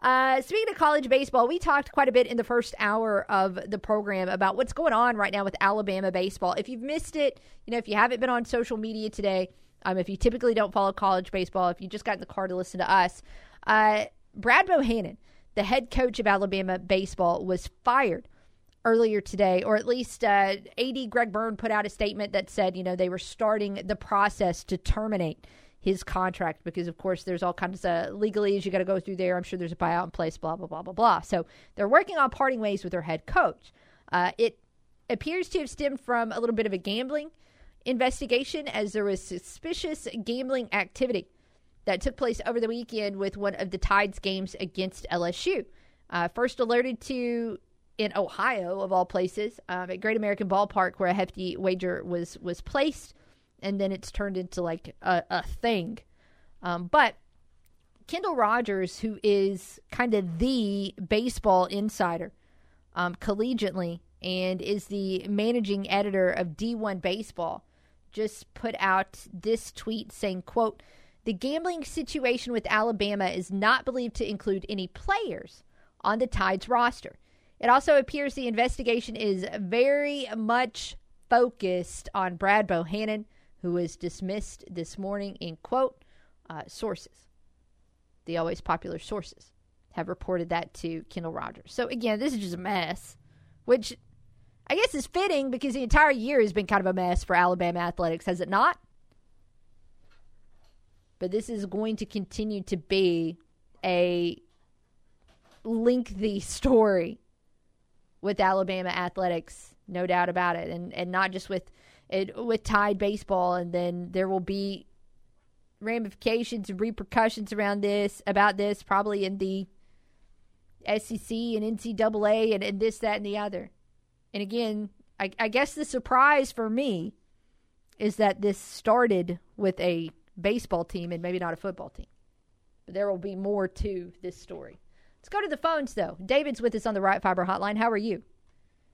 Uh, speaking of college baseball, we talked quite a bit in the first hour of the program about what's going on right now with Alabama baseball. If you've missed it, you know, if you haven't been on social media today, um, if you typically don't follow college baseball, if you just got in the car to listen to us, uh. Brad Bohannon, the head coach of Alabama baseball, was fired earlier today, or at least uh, A D Greg Byrne put out a statement that said, you know, they were starting the process to terminate his contract because, of course, there's all kinds of legalese you got to go through there. I'm sure there's a buyout in place, blah, blah, blah, blah, blah. So they're working on parting ways with their head coach. Uh, it appears to have stemmed from a little bit of a gambling investigation, as there was suspicious gambling activity that took place over the weekend with one of the Tide's games against L S U. Uh, first alerted to in Ohio, of all places, um, at Great American Ballpark, where a hefty wager was was placed, and then it's turned into like a, a thing. Um, but Kendall Rogers, who is kind of the baseball insider um, collegiately and is the managing editor of D one Baseball, just put out this tweet saying, quote, "The gambling situation with Alabama is not believed to include any players on the Tide's roster. It also appears the investigation is very much focused on Brad Bohannon, who was dismissed this morning," in quote. Uh, sources, the always popular sources, have reported that to Kendall Rogers. So, again, this is just a mess, which I guess is fitting because the entire year has been kind of a mess for Alabama athletics, has it not? But this is going to continue to be a lengthy story with Alabama athletics, no doubt about it, and and not just with it, with Tide baseball. And then there will be ramifications and repercussions around this, about this, probably in the S E C and N C double A and, and this, that, and the other. And again, I, I guess the surprise for me is that this started with a baseball team and maybe not a football team. But there will be more to this story. Let's go to the phones, though. David's with us on the Riot Fiber Hotline. How are you?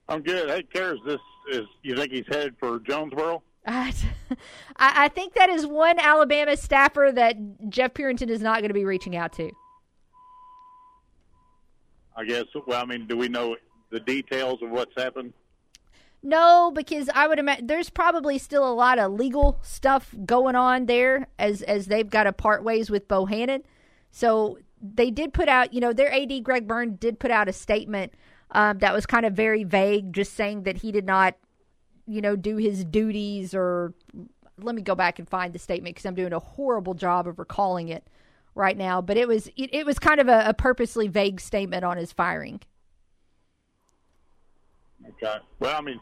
I'm good. Hey, Kara, this is, you think he's headed for Jonesboro? Uh, I, I think that is one Alabama staffer that Jeff Purinton is not going to be reaching out to. I guess, well, I mean, do we know the details of what's happened? No, because I would imagine there's probably still a lot of legal stuff going on there as as they've got to part ways with Bohannon. So they did put out, you know, their A D Greg Byrne did put out a statement um, that was kind of very vague, just saying that he did not, you know, do his duties, or let me go back and find the statement because I'm doing a horrible job of recalling it right now. But it was it, it was kind of a, a purposely vague statement on his firing. Okay. Well, I mean,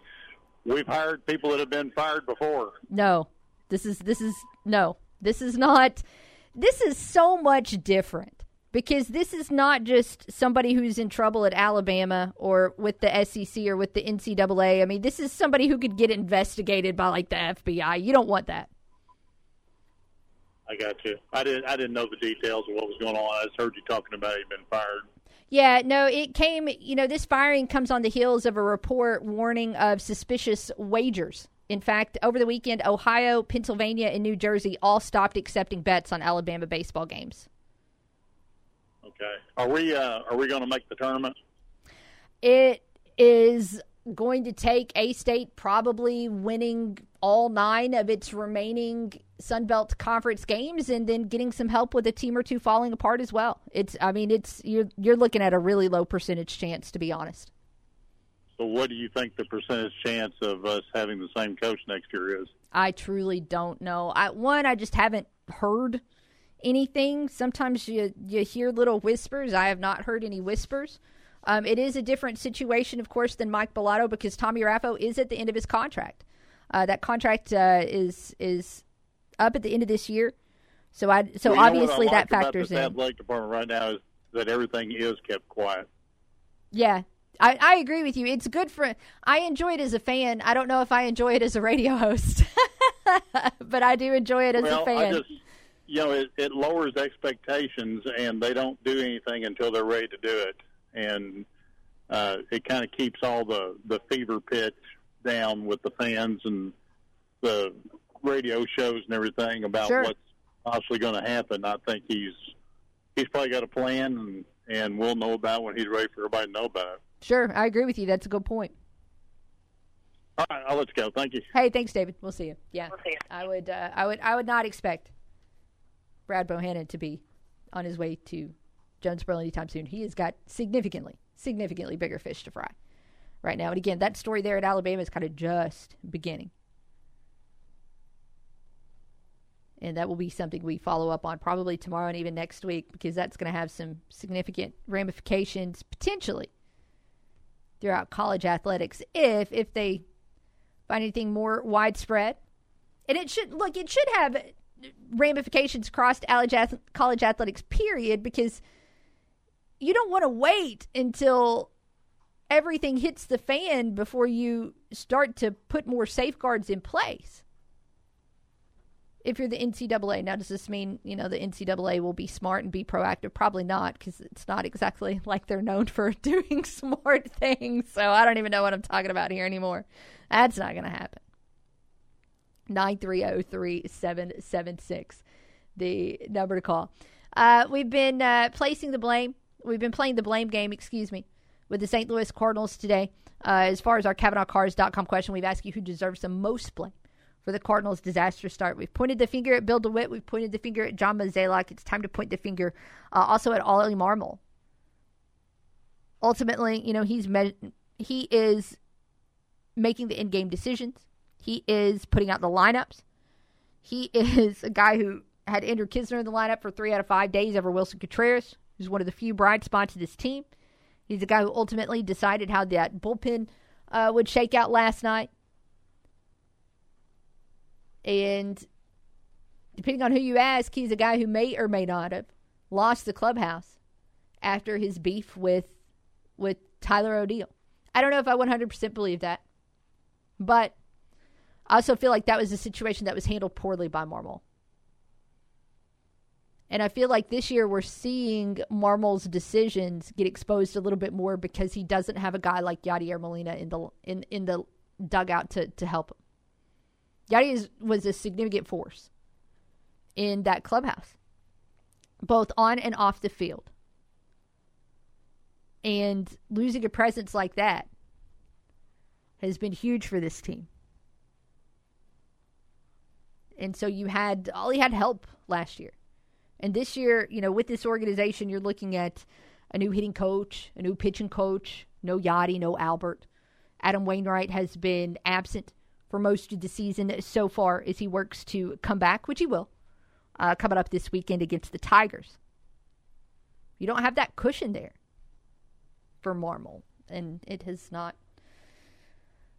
we've hired people that have been fired before. No, this is, this is, no, this is not, this is so much different. because this is not just somebody who's in trouble at Alabama or with the S E C or with the N C double A. I mean, this is somebody who could get investigated by, like, the F B I. You don't want that. I got you. I didn't, I didn't know the details of what was going on. I just heard you talking about he'd been fired. Yeah, no, it came, you know, this firing comes on the heels of a report warning of suspicious wagers. In fact, over the weekend, Ohio, Pennsylvania, and New Jersey all stopped accepting bets on Alabama baseball games. Okay. Are we uh, are we going to make the tournament? It is going to take A-State probably winning all nine of its remaining Sun Belt Conference games and then getting some help with a team or two falling apart as well. It's I mean, it's you're, you're looking at a really low percentage chance, to be honest. So what do you think the percentage chance of us having the same coach next year is? I truly don't know. I, one, I just haven't heard anything. Sometimes you, you hear little whispers. I have not heard any whispers. Um, it is a different situation, of course, than Mike Bilotto because Tommy Raffo is at the end of his contract. Uh, that contract uh, is is up at the end of this year. So I so well, obviously that factors in. What I like about the athletic department right now is that everything is kept quiet. Yeah. I, I agree with you. It's good for – I enjoy it as a fan. I don't know if I enjoy it as a radio host, but I do enjoy it as well, a fan. I just, you know, it, it lowers expectations, and they don't do anything until they're ready to do it. And uh, it kind of keeps all the, the fever pitch down with the fans and the radio shows and everything about sure. what's possibly going to happen. I think he's he's probably got a plan, and, and we'll know about it when he's ready for everybody to know about it. Sure, I agree with you. That's a good point. All right, I'll let you go. Thank you. Hey, thanks, David. We'll see you. Yeah, we'll see you. I would, uh, I would, I would not expect Brad Bohannon to be on his way to Jonesboro anytime soon. He has got significantly, significantly bigger fish to fry right now. And again, that story there at Alabama is kind of just beginning, and that will be something we follow up on probably tomorrow and even next week because that's going to have some significant ramifications potentially throughout college athletics if if they find anything more widespread. And it should, look, it should have ramifications across college athletics, period, because you don't want to wait until everything hits the fan before you start to put more safeguards in place. If you're the N C double A, now does this mean, you know, the N C double A will be smart and be proactive? Probably not, because it's not exactly like they're known for doing smart things. So I don't even know what I'm talking about here anymore. That's not going to happen. nine three zero, three seven seven six, the number to call. Uh, we've been uh, placing the blame. We've been playing the blame game, excuse me, with the Saint Louis Cardinals today. Uh, as far as our Cavenaugh Cars dot com question, we've asked you who deserves the most blame for the Cardinals' disaster start. We've pointed the finger at Bill DeWitt. We've pointed the finger at John Mozeliak. It's time to point the finger uh, also at Ollie Marmol. Ultimately, you know, he's med- he is making the in-game decisions. He is putting out the lineups. He is a guy who had Andrew Kisner in the lineup for three out of five days over Wilson Contreras, who's one of the few bright spots of this team. He's the guy who ultimately decided how that bullpen uh, would shake out last night. And depending on who you ask, he's a guy who may or may not have lost the clubhouse after his beef with with Tyler O'Neill. I don't know if I one hundred percent believe that, but I also feel like that was a situation that was handled poorly by Marmol. And I feel like this year we're seeing Marmol's decisions get exposed a little bit more because he doesn't have a guy like Yadier Molina in the in, in the dugout to, to help him. Yadier was a significant force in that clubhouse, both on and off the field. And losing a presence like that has been huge for this team. And so you had, Ollie had help last year. And this year, you know, with this organization, you're looking at a new hitting coach, a new pitching coach, no Yadi, no Albert. Adam Wainwright has been absent for most of the season so far as he works to come back, which he will, uh, coming up this weekend against the Tigers. You don't have that cushion there for Marmol, and it has not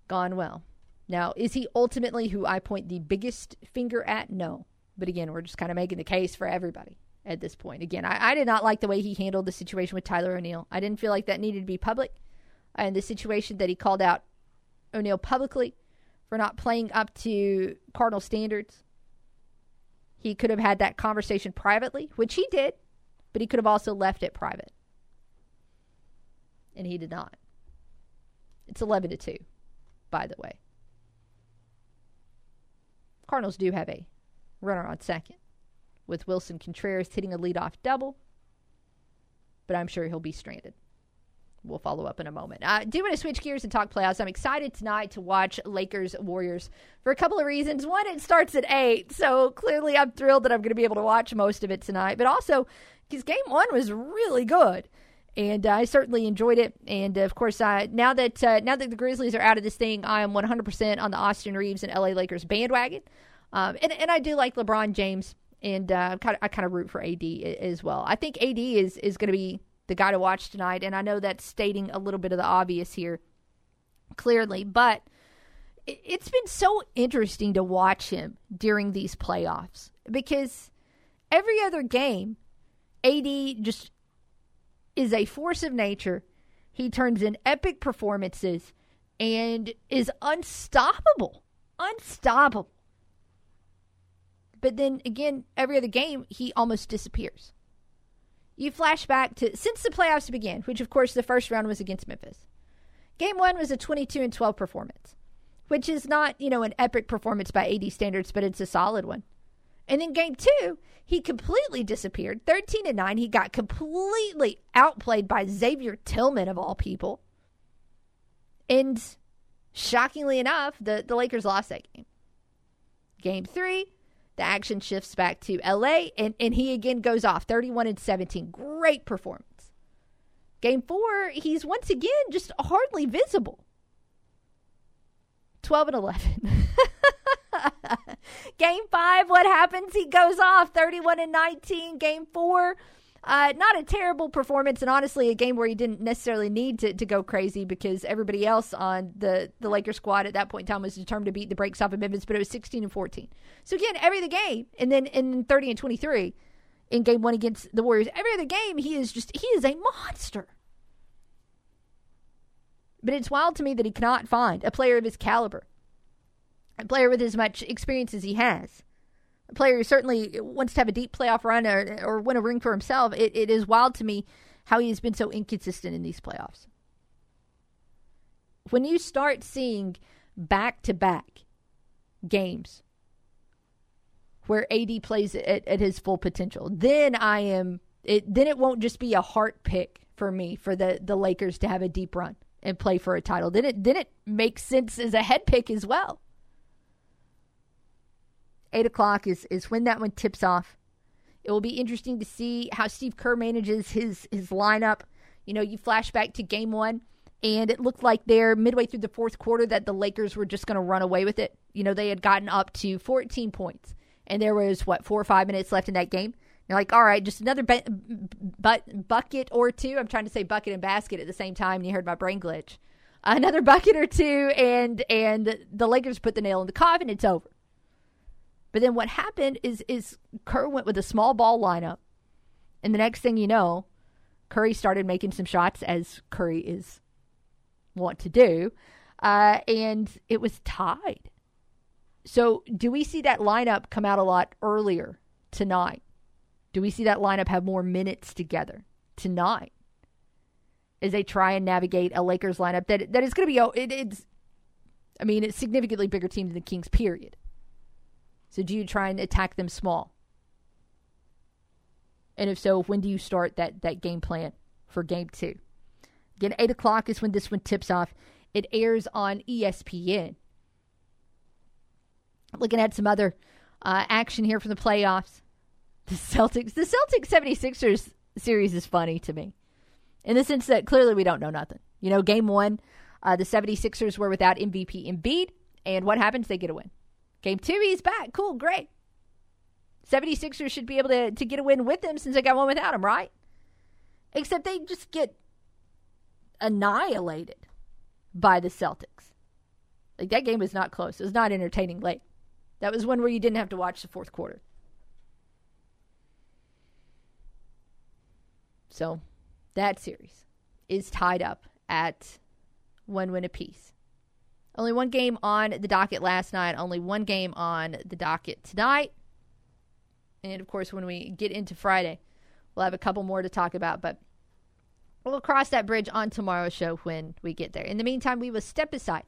gone well. Now, is he ultimately who I point the biggest finger at? No. But again, we're just kind of making the case for everybody. at this point. Again, I, I did not like the way he handled the situation with Tyler O'Neill. I didn't feel like that needed to be public. And the situation that he called out O'Neill publicly for not playing up to Cardinal standards. He could have had that conversation privately, which he did, but he could have also left it private. And he did not. It's eleven to two, by the way. Cardinals do have a runner on second with Wilson Contreras hitting a leadoff double, but I'm sure he'll be stranded. We'll follow up in a moment. I do want to switch gears and talk playoffs. I'm excited tonight to watch Lakers-Warriors for a couple of reasons. One, it starts at eight, so clearly I'm thrilled that I'm going to be able to watch most of it tonight. But also, because Game one was really good, and uh, I certainly enjoyed it. And, uh, of course, I, now that uh, now that the Grizzlies are out of this thing, I am one hundred percent on the Austin Reeves and L A Lakers bandwagon. Um, and, and I do like LeBron James, and uh, kind of, I kind of root for A D as well. I think A D is, is going to be the guy to watch tonight, and I know that's stating a little bit of the obvious here, clearly, but it's been so interesting to watch him during these playoffs, because every other game, A D just is a force of nature. He turns in epic performances and is unstoppable. Unstoppable. But then, again, every other game, he almost disappears. You flash back to since the playoffs began, which, of course, the first round was against Memphis. Game one was a twenty-two and twelve performance, which is not, you know, an epic performance by A D standards, but it's a solid one. And then game two, he completely disappeared. thirteen and nine, he got completely outplayed by Xavier Tillman, of all people. And shockingly enough, the, the Lakers lost that game. Game three, the action shifts back to L A, and, and he again goes off, thirty-one and seventeen. Great performance. Game four, he's once again just hardly visible. twelve and eleven. Game five, what happens? He goes off, thirty-one and nineteen. Game four, uh, not a terrible performance, and honestly, a game where he didn't necessarily need to, to go crazy, because everybody else on the, the Lakers squad at that point in time was determined to beat the breaks off of Memphis, but it was sixteen and fourteen. So again, every other game, and then in thirty and twenty-three in game one against the Warriors, every other game, he is just, he is a monster. But it's wild to me that he cannot find a player of his caliber, a player with as much experience as he has, a player who certainly wants to have a deep playoff run or, or win a ring for himself. It, it is wild to me how he has been so inconsistent in these playoffs. When you start seeing back-to-back games where A D plays at, at his full potential, then I am it. Then it won't just be a heart pick for me for the, the Lakers to have a deep run and play for a title. Then it then it makes sense as a head pick as well. Eight o'clock is, is when that one tips off. It will be interesting to see how Steve Kerr manages his, his lineup. You know, you flash back to game one, and it looked like they're midway through the fourth quarter that the Lakers were just going to run away with it. You know, they had gotten up to fourteen points, and there was, what, four or five minutes left in that game. You're like, all right, just another ba- bu- bucket or two. I'm trying to say bucket and basket at the same time, and you heard my brain glitch. Another bucket or two, and and the Lakers put the nail in the coffin. It's over. But then what happened is is Kerr went with a small ball lineup. And the next thing you know, Curry started making some shots, as Curry is wont to do. Uh, and it was tied. So do we see that lineup come out a lot earlier tonight? Do we see that lineup have more minutes together tonight as they try and navigate a Lakers lineup that that is going to be, oh, it, it's, I mean, it's significantly bigger team than the Kings, period. So do you try and attack them small? And if so, when do you start that, that game plan for game two? Again, eight o'clock is when this one tips off. It airs on E S P N. Looking at some other uh, action here for the playoffs. The Celtics, the Celtics seventy-sixers series is funny to me in the sense that clearly we don't know nothing. You know, game one, uh, the seventy-sixers were without M V P Embiid, and what happens? They get a win. Game two, he's back. Cool, great. seventy-sixers should be able to, to get a win with him since they got one without him, right? Except they just get annihilated by the Celtics. Like, that game was not close. It was not entertaining late. That was one where you didn't have to watch the fourth quarter. So that series is tied up at one win apiece. Only one game on the docket last night. Only one game on the docket tonight. And, of course, when we get into Friday, we'll have a couple more to talk about. But we'll cross that bridge on tomorrow's show when we get there. In the meantime, we will step aside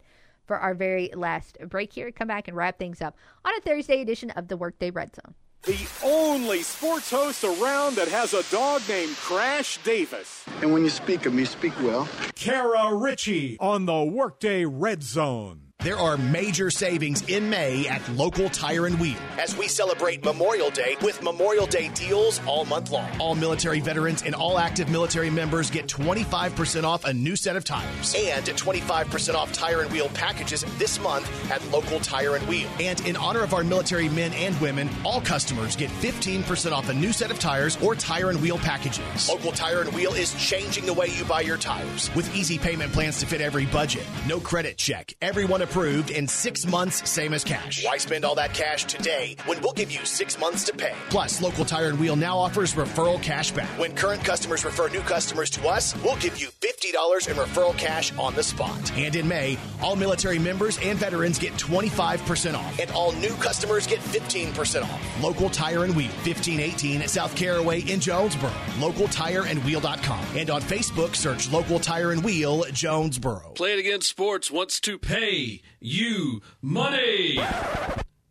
for our very last break here. Come back and wrap things up on a Thursday edition of the Workday Red Zone. The only sports host around that has a dog named Crash Davis. And when you speak of me, speak well. Kara Richey on the Workday Red Zone. There are major savings in May at Local Tire and Wheel as we celebrate Memorial Day with Memorial Day deals all month long. All military veterans and all active military members get twenty-five percent off a new set of tires and twenty-five percent off Tire and Wheel packages this month at Local Tire and Wheel. And in honor of our military men and women, all customers get fifteen percent off a new set of tires or Tire and Wheel packages. Local Tire and Wheel is changing the way you buy your tires with easy payment plans to fit every budget. No credit check. Everyone approved in six months, same as cash. Why spend all that cash today when we'll give you six months to pay? Plus, Local Tire and Wheel now offers referral cash back. When current customers refer new customers to us, we'll give you fifty dollars in referral cash on the spot. And in May, all military members and veterans get twenty-five percent off, and all new customers get fifteen percent off. Local Tire and Wheel, fifteen eighteen South Caraway in Jonesboro. local tire and wheel dot com. And on Facebook, search Local Tire and Wheel Jonesboro. Play It Again Sports wants to pay you money.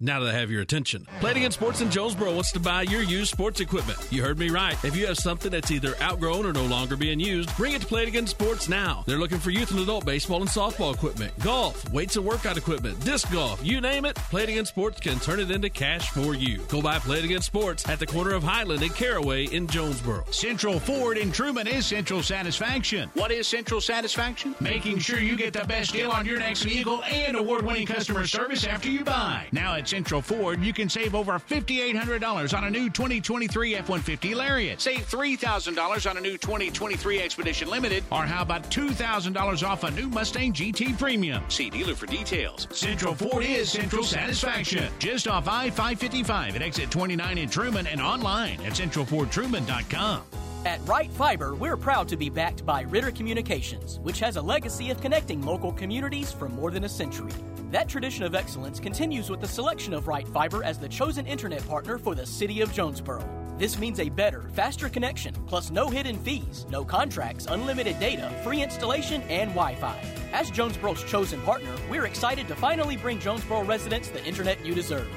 Now that I have your attention, Play It Again Sports in Jonesboro wants to buy your used sports equipment. You heard me right. If you have something that's either outgrown or no longer being used, bring it to Play It Again Sports now. They're looking for youth and adult baseball and softball equipment, golf, weights and workout equipment, disc golf, you name it. Play It Again Sports can turn it into cash for you. Go buy Play It Again Sports at the corner of Highland and Caraway in Jonesboro. Central Ford in Truman is Central Satisfaction. What is Central Satisfaction? Making sure you get the best deal on your next vehicle and award-winning customer service after you buy. Now at Central Ford, you can save over five thousand eight hundred dollars on a new twenty twenty-three F one fifty Lariat. Save three thousand dollars on a new twenty twenty-three Expedition Limited, or how about two thousand dollars off a new Mustang G T Premium. See dealer for details. Central Ford is Central Satisfaction. Just off I five fifty-five at exit twenty-nine in Truman and online at central ford truman dot com. At Riot Fiber, we're proud to be backed by Ritter Communications, which has a legacy of connecting local communities for more than a century. That tradition of excellence continues with the selection of Riot Fiber as the chosen internet partner for the city of Jonesboro. This means a better, faster connection, plus no hidden fees, no contracts, unlimited data, free installation, and Wi-Fi. As Jonesboro's chosen partner, we're excited to finally bring Jonesboro residents the internet you deserve.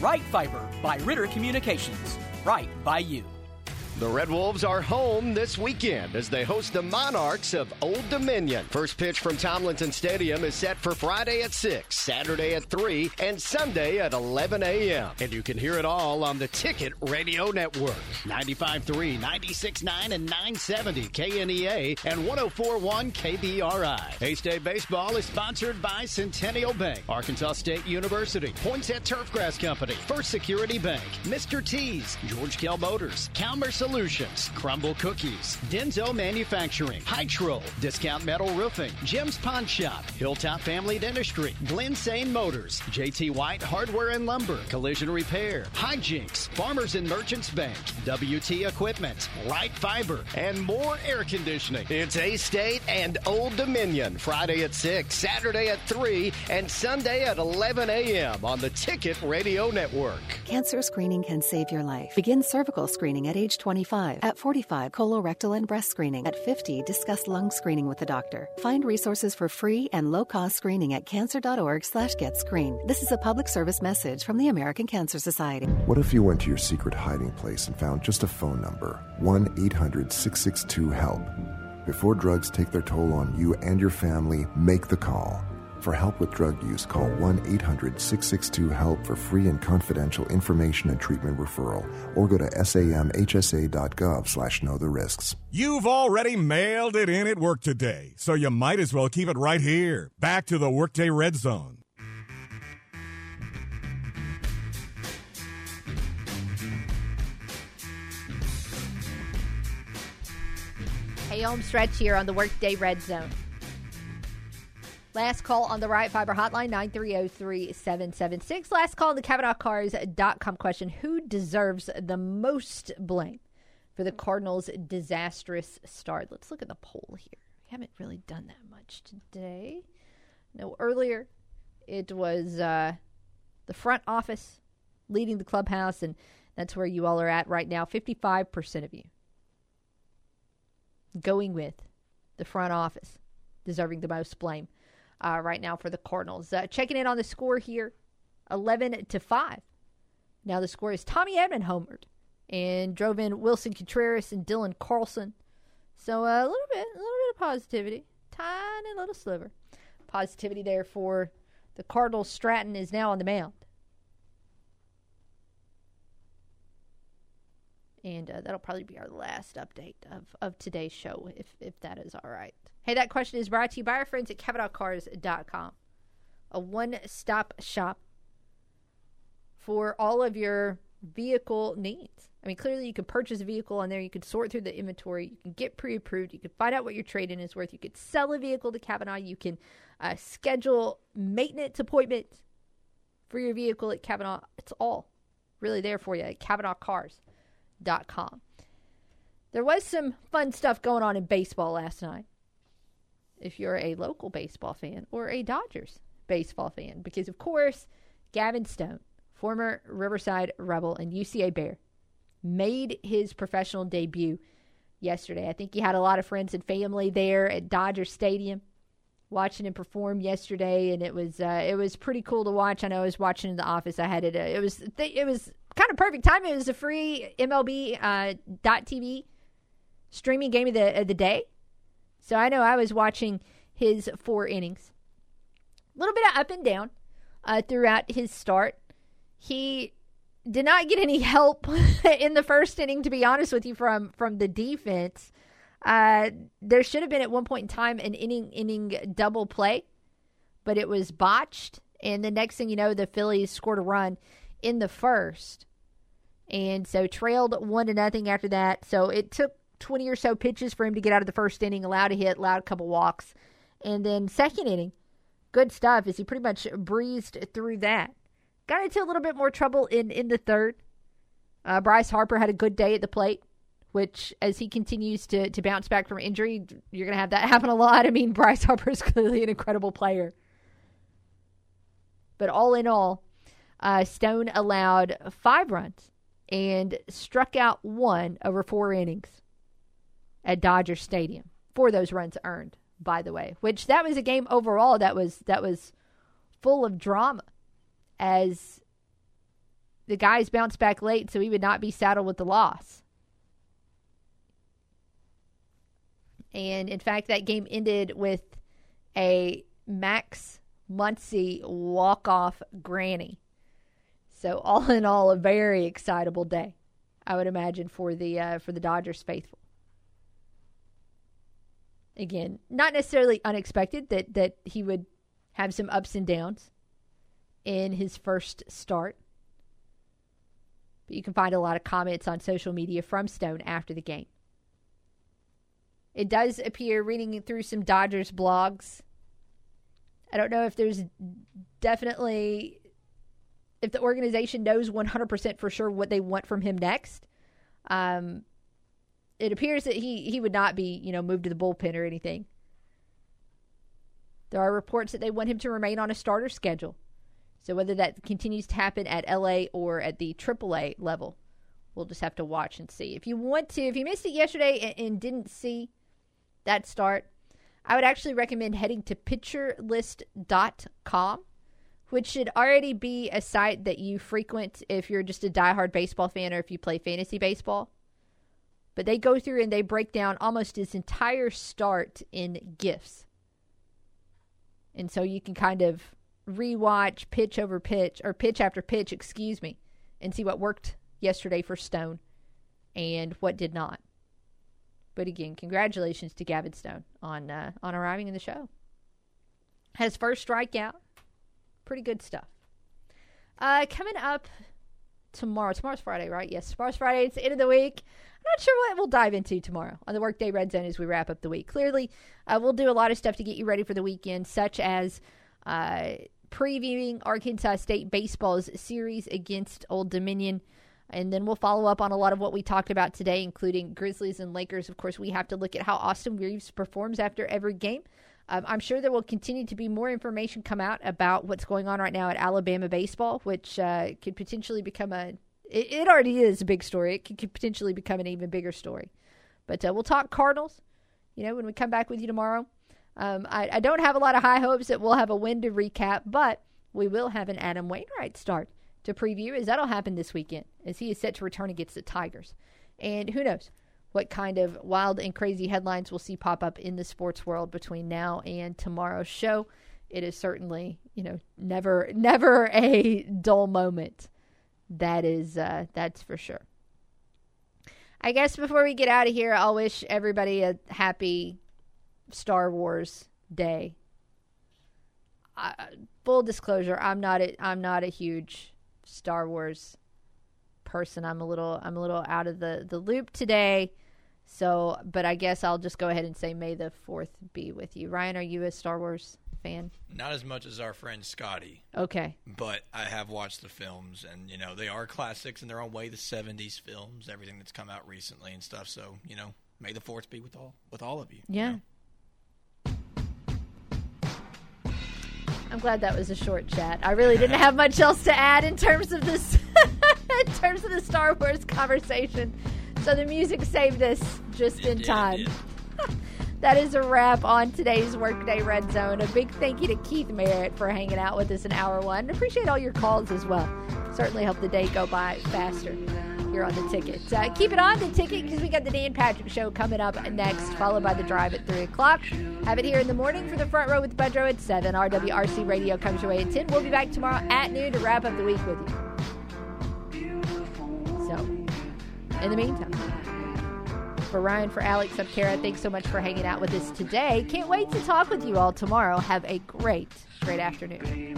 Riot Fiber by Ritter Communications. Right by you. The Red Wolves are home this weekend as they host the Monarchs of Old Dominion. First pitch from Tomlinson Stadium is set for Friday at six, Saturday at three, and Sunday at eleven a.m. And you can hear it all on the Ticket Radio Network. ninety-five point three, ninety-six point nine, and nine seventy K N E A and one oh four point one K B R I. A-State Baseball is sponsored by Centennial Bank, Arkansas State University, Poinsett Turfgrass Company, First Security Bank, Mister T's, George Kell Motors, Calmerson Solutions, Crumble Cookies, Denso Manufacturing, Hytro, Discount Metal Roofing, Jim's Pawn Shop, Hilltop Family Dentistry, Glen Sane Motors, J T White Hardware and Lumber, Collision Repair, Hijinks, Farmers and Merchants Bank, W T Equipment, Light Fiber, and more air conditioning. It's A-State and Old Dominion, Friday at six, Saturday at three, and Sunday at eleven a.m. on the Ticket Radio Network. Cancer screening can save your life. Begin cervical screening at age twenty. At forty-five, colorectal and breast screening. At fifty, discuss lung screening with a doctor. Find resources for free and low-cost screening at cancer dot org slash get screened. This is a public service message from the American Cancer Society. What if you went to your secret hiding place and found just a phone number, one eight hundred six six two HELP? Before drugs take their toll on you and your family, make the call. For help with drug use, call one eight hundred six six two HELP for free and confidential information and treatment referral, or go to samhsa.gov slash know the risks. You've already mailed it in at work today, so you might as well keep it right here. Back to the Workday Red Zone. Hey, home stretch here on the Workday Red Zone. Last call on the Riot Fiber hotline, nine three zero three seven seven six. Last call on the Kavanaugh Cars dot com question, who deserves the most blame for the Cardinals' disastrous start. Let's look at the poll here. We haven't really done that much today. No, earlier it was uh, the front office leading the clubhouse, and that's where you all are at right now. fifty-five percent of you going with the front office deserving the most blame uh, right now for the Cardinals. Uh, checking in on the score here, eleven to five. Now the score is Tommy Edman homered and drove in Wilson Contreras and Dylan Carlson. So a little bit, a little bit of positivity, tiny little sliver. Positivity there for the Cardinals. Stratton is now on the mound. And uh, that'll probably be our last update of, of today's show, if if that is all right. Hey, that question is brought to you by our friends at Cavenaugh Cars dot com. A one-stop shop for all of your vehicle needs. I mean, clearly you can purchase a vehicle on there. You can sort through the inventory. You can get pre-approved. You can find out what your trade-in is worth. You could sell a vehicle to Kavanaugh. You can uh, schedule maintenance appointments for your vehicle at Kavanaugh. It's all really there for you at Cavenaugh Cars dot com. There was some fun stuff going on in baseball last night, if you're a local baseball fan or a Dodgers baseball fan, because, of course, Gavin Stone, former Riverside Rebel and U C A Bear, made his professional debut yesterday. I think he had a lot of friends and family there at Dodger Stadium watching him perform yesterday, and it was uh, it was pretty cool to watch. I know I was watching in the office. I had it. Uh, it was th- it was kind of perfect timing. It was a free M L B uh, .T V streaming game of the of the day, so I know I was watching his four innings. A little bit of up and down uh, throughout his start. He did not get any help in the first inning, to be honest with you, from, from the defense. Uh, there should have been at one point in time an inning inning double play, but it was botched. And the next thing you know, the Phillies scored a run in the first, and so trailed one to nothing after that. So it took twenty or so pitches for him to get out of the first inning, allowed a hit, allowed a couple walks, and then second inning. Good stuff, as he pretty much breezed through that. Got into a little bit more trouble in, in the third. Uh, Bryce Harper had a good day at the plate, which, as he continues to, to bounce back from injury, you're going to have that happen a lot. I mean, Bryce Harper is clearly an incredible player. But all in all, uh, Stone allowed five runs and struck out one over four innings at Dodger Stadium. Four of those runs earned, by the way, which that was a game overall that was that was full of drama, as the guys bounced back late so he would not be saddled with the loss. And in fact, that game ended with a Max Muncy walk-off granny. So all in all, a very excitable day, I would imagine, for the uh, for the Dodgers faithful. Again, not necessarily unexpected that, that he would have some ups and downs in his first start. But you can find a lot of comments on social media from Stone after the game. It does appear, reading through some Dodgers blogs, I don't know if there's definitely, if the organization knows one hundred percent for sure what they want from him next. Um... It appears that he, he would not be, you know, moved to the bullpen or anything. There are reports that they want him to remain on a starter schedule. So whether that continues to happen at L A or at the triple A level, we'll just have to watch and see. If you want to, if you missed it yesterday and, and didn't see that start, I would actually recommend heading to pitcher list dot com, which should already be a site that you frequent if you're just a diehard baseball fan or if you play fantasy baseball. But they go through and they break down almost his entire start in GIFs. And so you can kind of rewatch pitch over pitch, or pitch after pitch, excuse me, and see what worked yesterday for Stone and what did not. But again, congratulations to Gavin Stone on, uh, on arriving in the show. His first strikeout, pretty good stuff. Uh, coming up tomorrow, tomorrow's Friday, right? Yes, tomorrow's Friday, it's the end of the week. Not sure what we'll dive into tomorrow on the Workday Red Zone as we wrap up the week. Clearly, uh, we'll do a lot of stuff to get you ready for the weekend, such as uh, previewing Arkansas State baseball's series against Old Dominion. And then we'll follow up on a lot of what we talked about today, including Grizzlies and Lakers. Of course, we have to look at how Austin Reeves performs after every game. Um, I'm sure there will continue to be more information come out about what's going on right now at Alabama baseball, which uh, could potentially become a – it already is a big story. It could, could potentially become an even bigger story. But uh, we'll talk Cardinals, you know, when we come back with you tomorrow. Um, I, I don't have a lot of high hopes that we'll have a win to recap, but we will have an Adam Wainwright start to preview, as that'll happen this weekend, as he is set to return against the Tigers. And who knows what kind of wild and crazy headlines we'll see pop up in the sports world between now and tomorrow's show. It is certainly, you know, never, never a dull moment. That is, uh, that's for sure. I guess before we get out of here, I'll wish everybody a happy Star Wars Day. I, full disclosure, I'm not a, I'm not a huge Star Wars person. I'm a little, I'm a little out of the, the loop today. So, but I guess I'll just go ahead and say may the fourth be with you. Ryan, are you a Star Wars fan? Not as much as our friend Scotty. Okay. But I have watched the films, and, you know, they are classics in their own way, the seventies films, everything that's come out recently and stuff. So, you know, may the fourth be with all, with all of you. Yeah. You know? I'm glad that was a short chat. I really didn't have much else to add in terms of this, in terms of the Star Wars conversation. So the music saved us just in time. That is a wrap on today's Workday Red Zone. A big thank you to Keith Merritt for hanging out with us in hour one. Appreciate all your calls as well. Certainly helped the day go by faster here on The Ticket. Uh, keep it on The Ticket, because we got the Dan Patrick Show coming up next, followed by The Drive at three o'clock. Have it here in the morning for The Front Row with Budrow at seven. R W R C Radio comes your way at ten. We'll be back tomorrow at noon to wrap up the week with you. So, in the meantime, for Ryan, for Alex, I'm Kara. Thanks so much for hanging out with us today. Can't wait to talk with you all tomorrow. Have a great, great afternoon.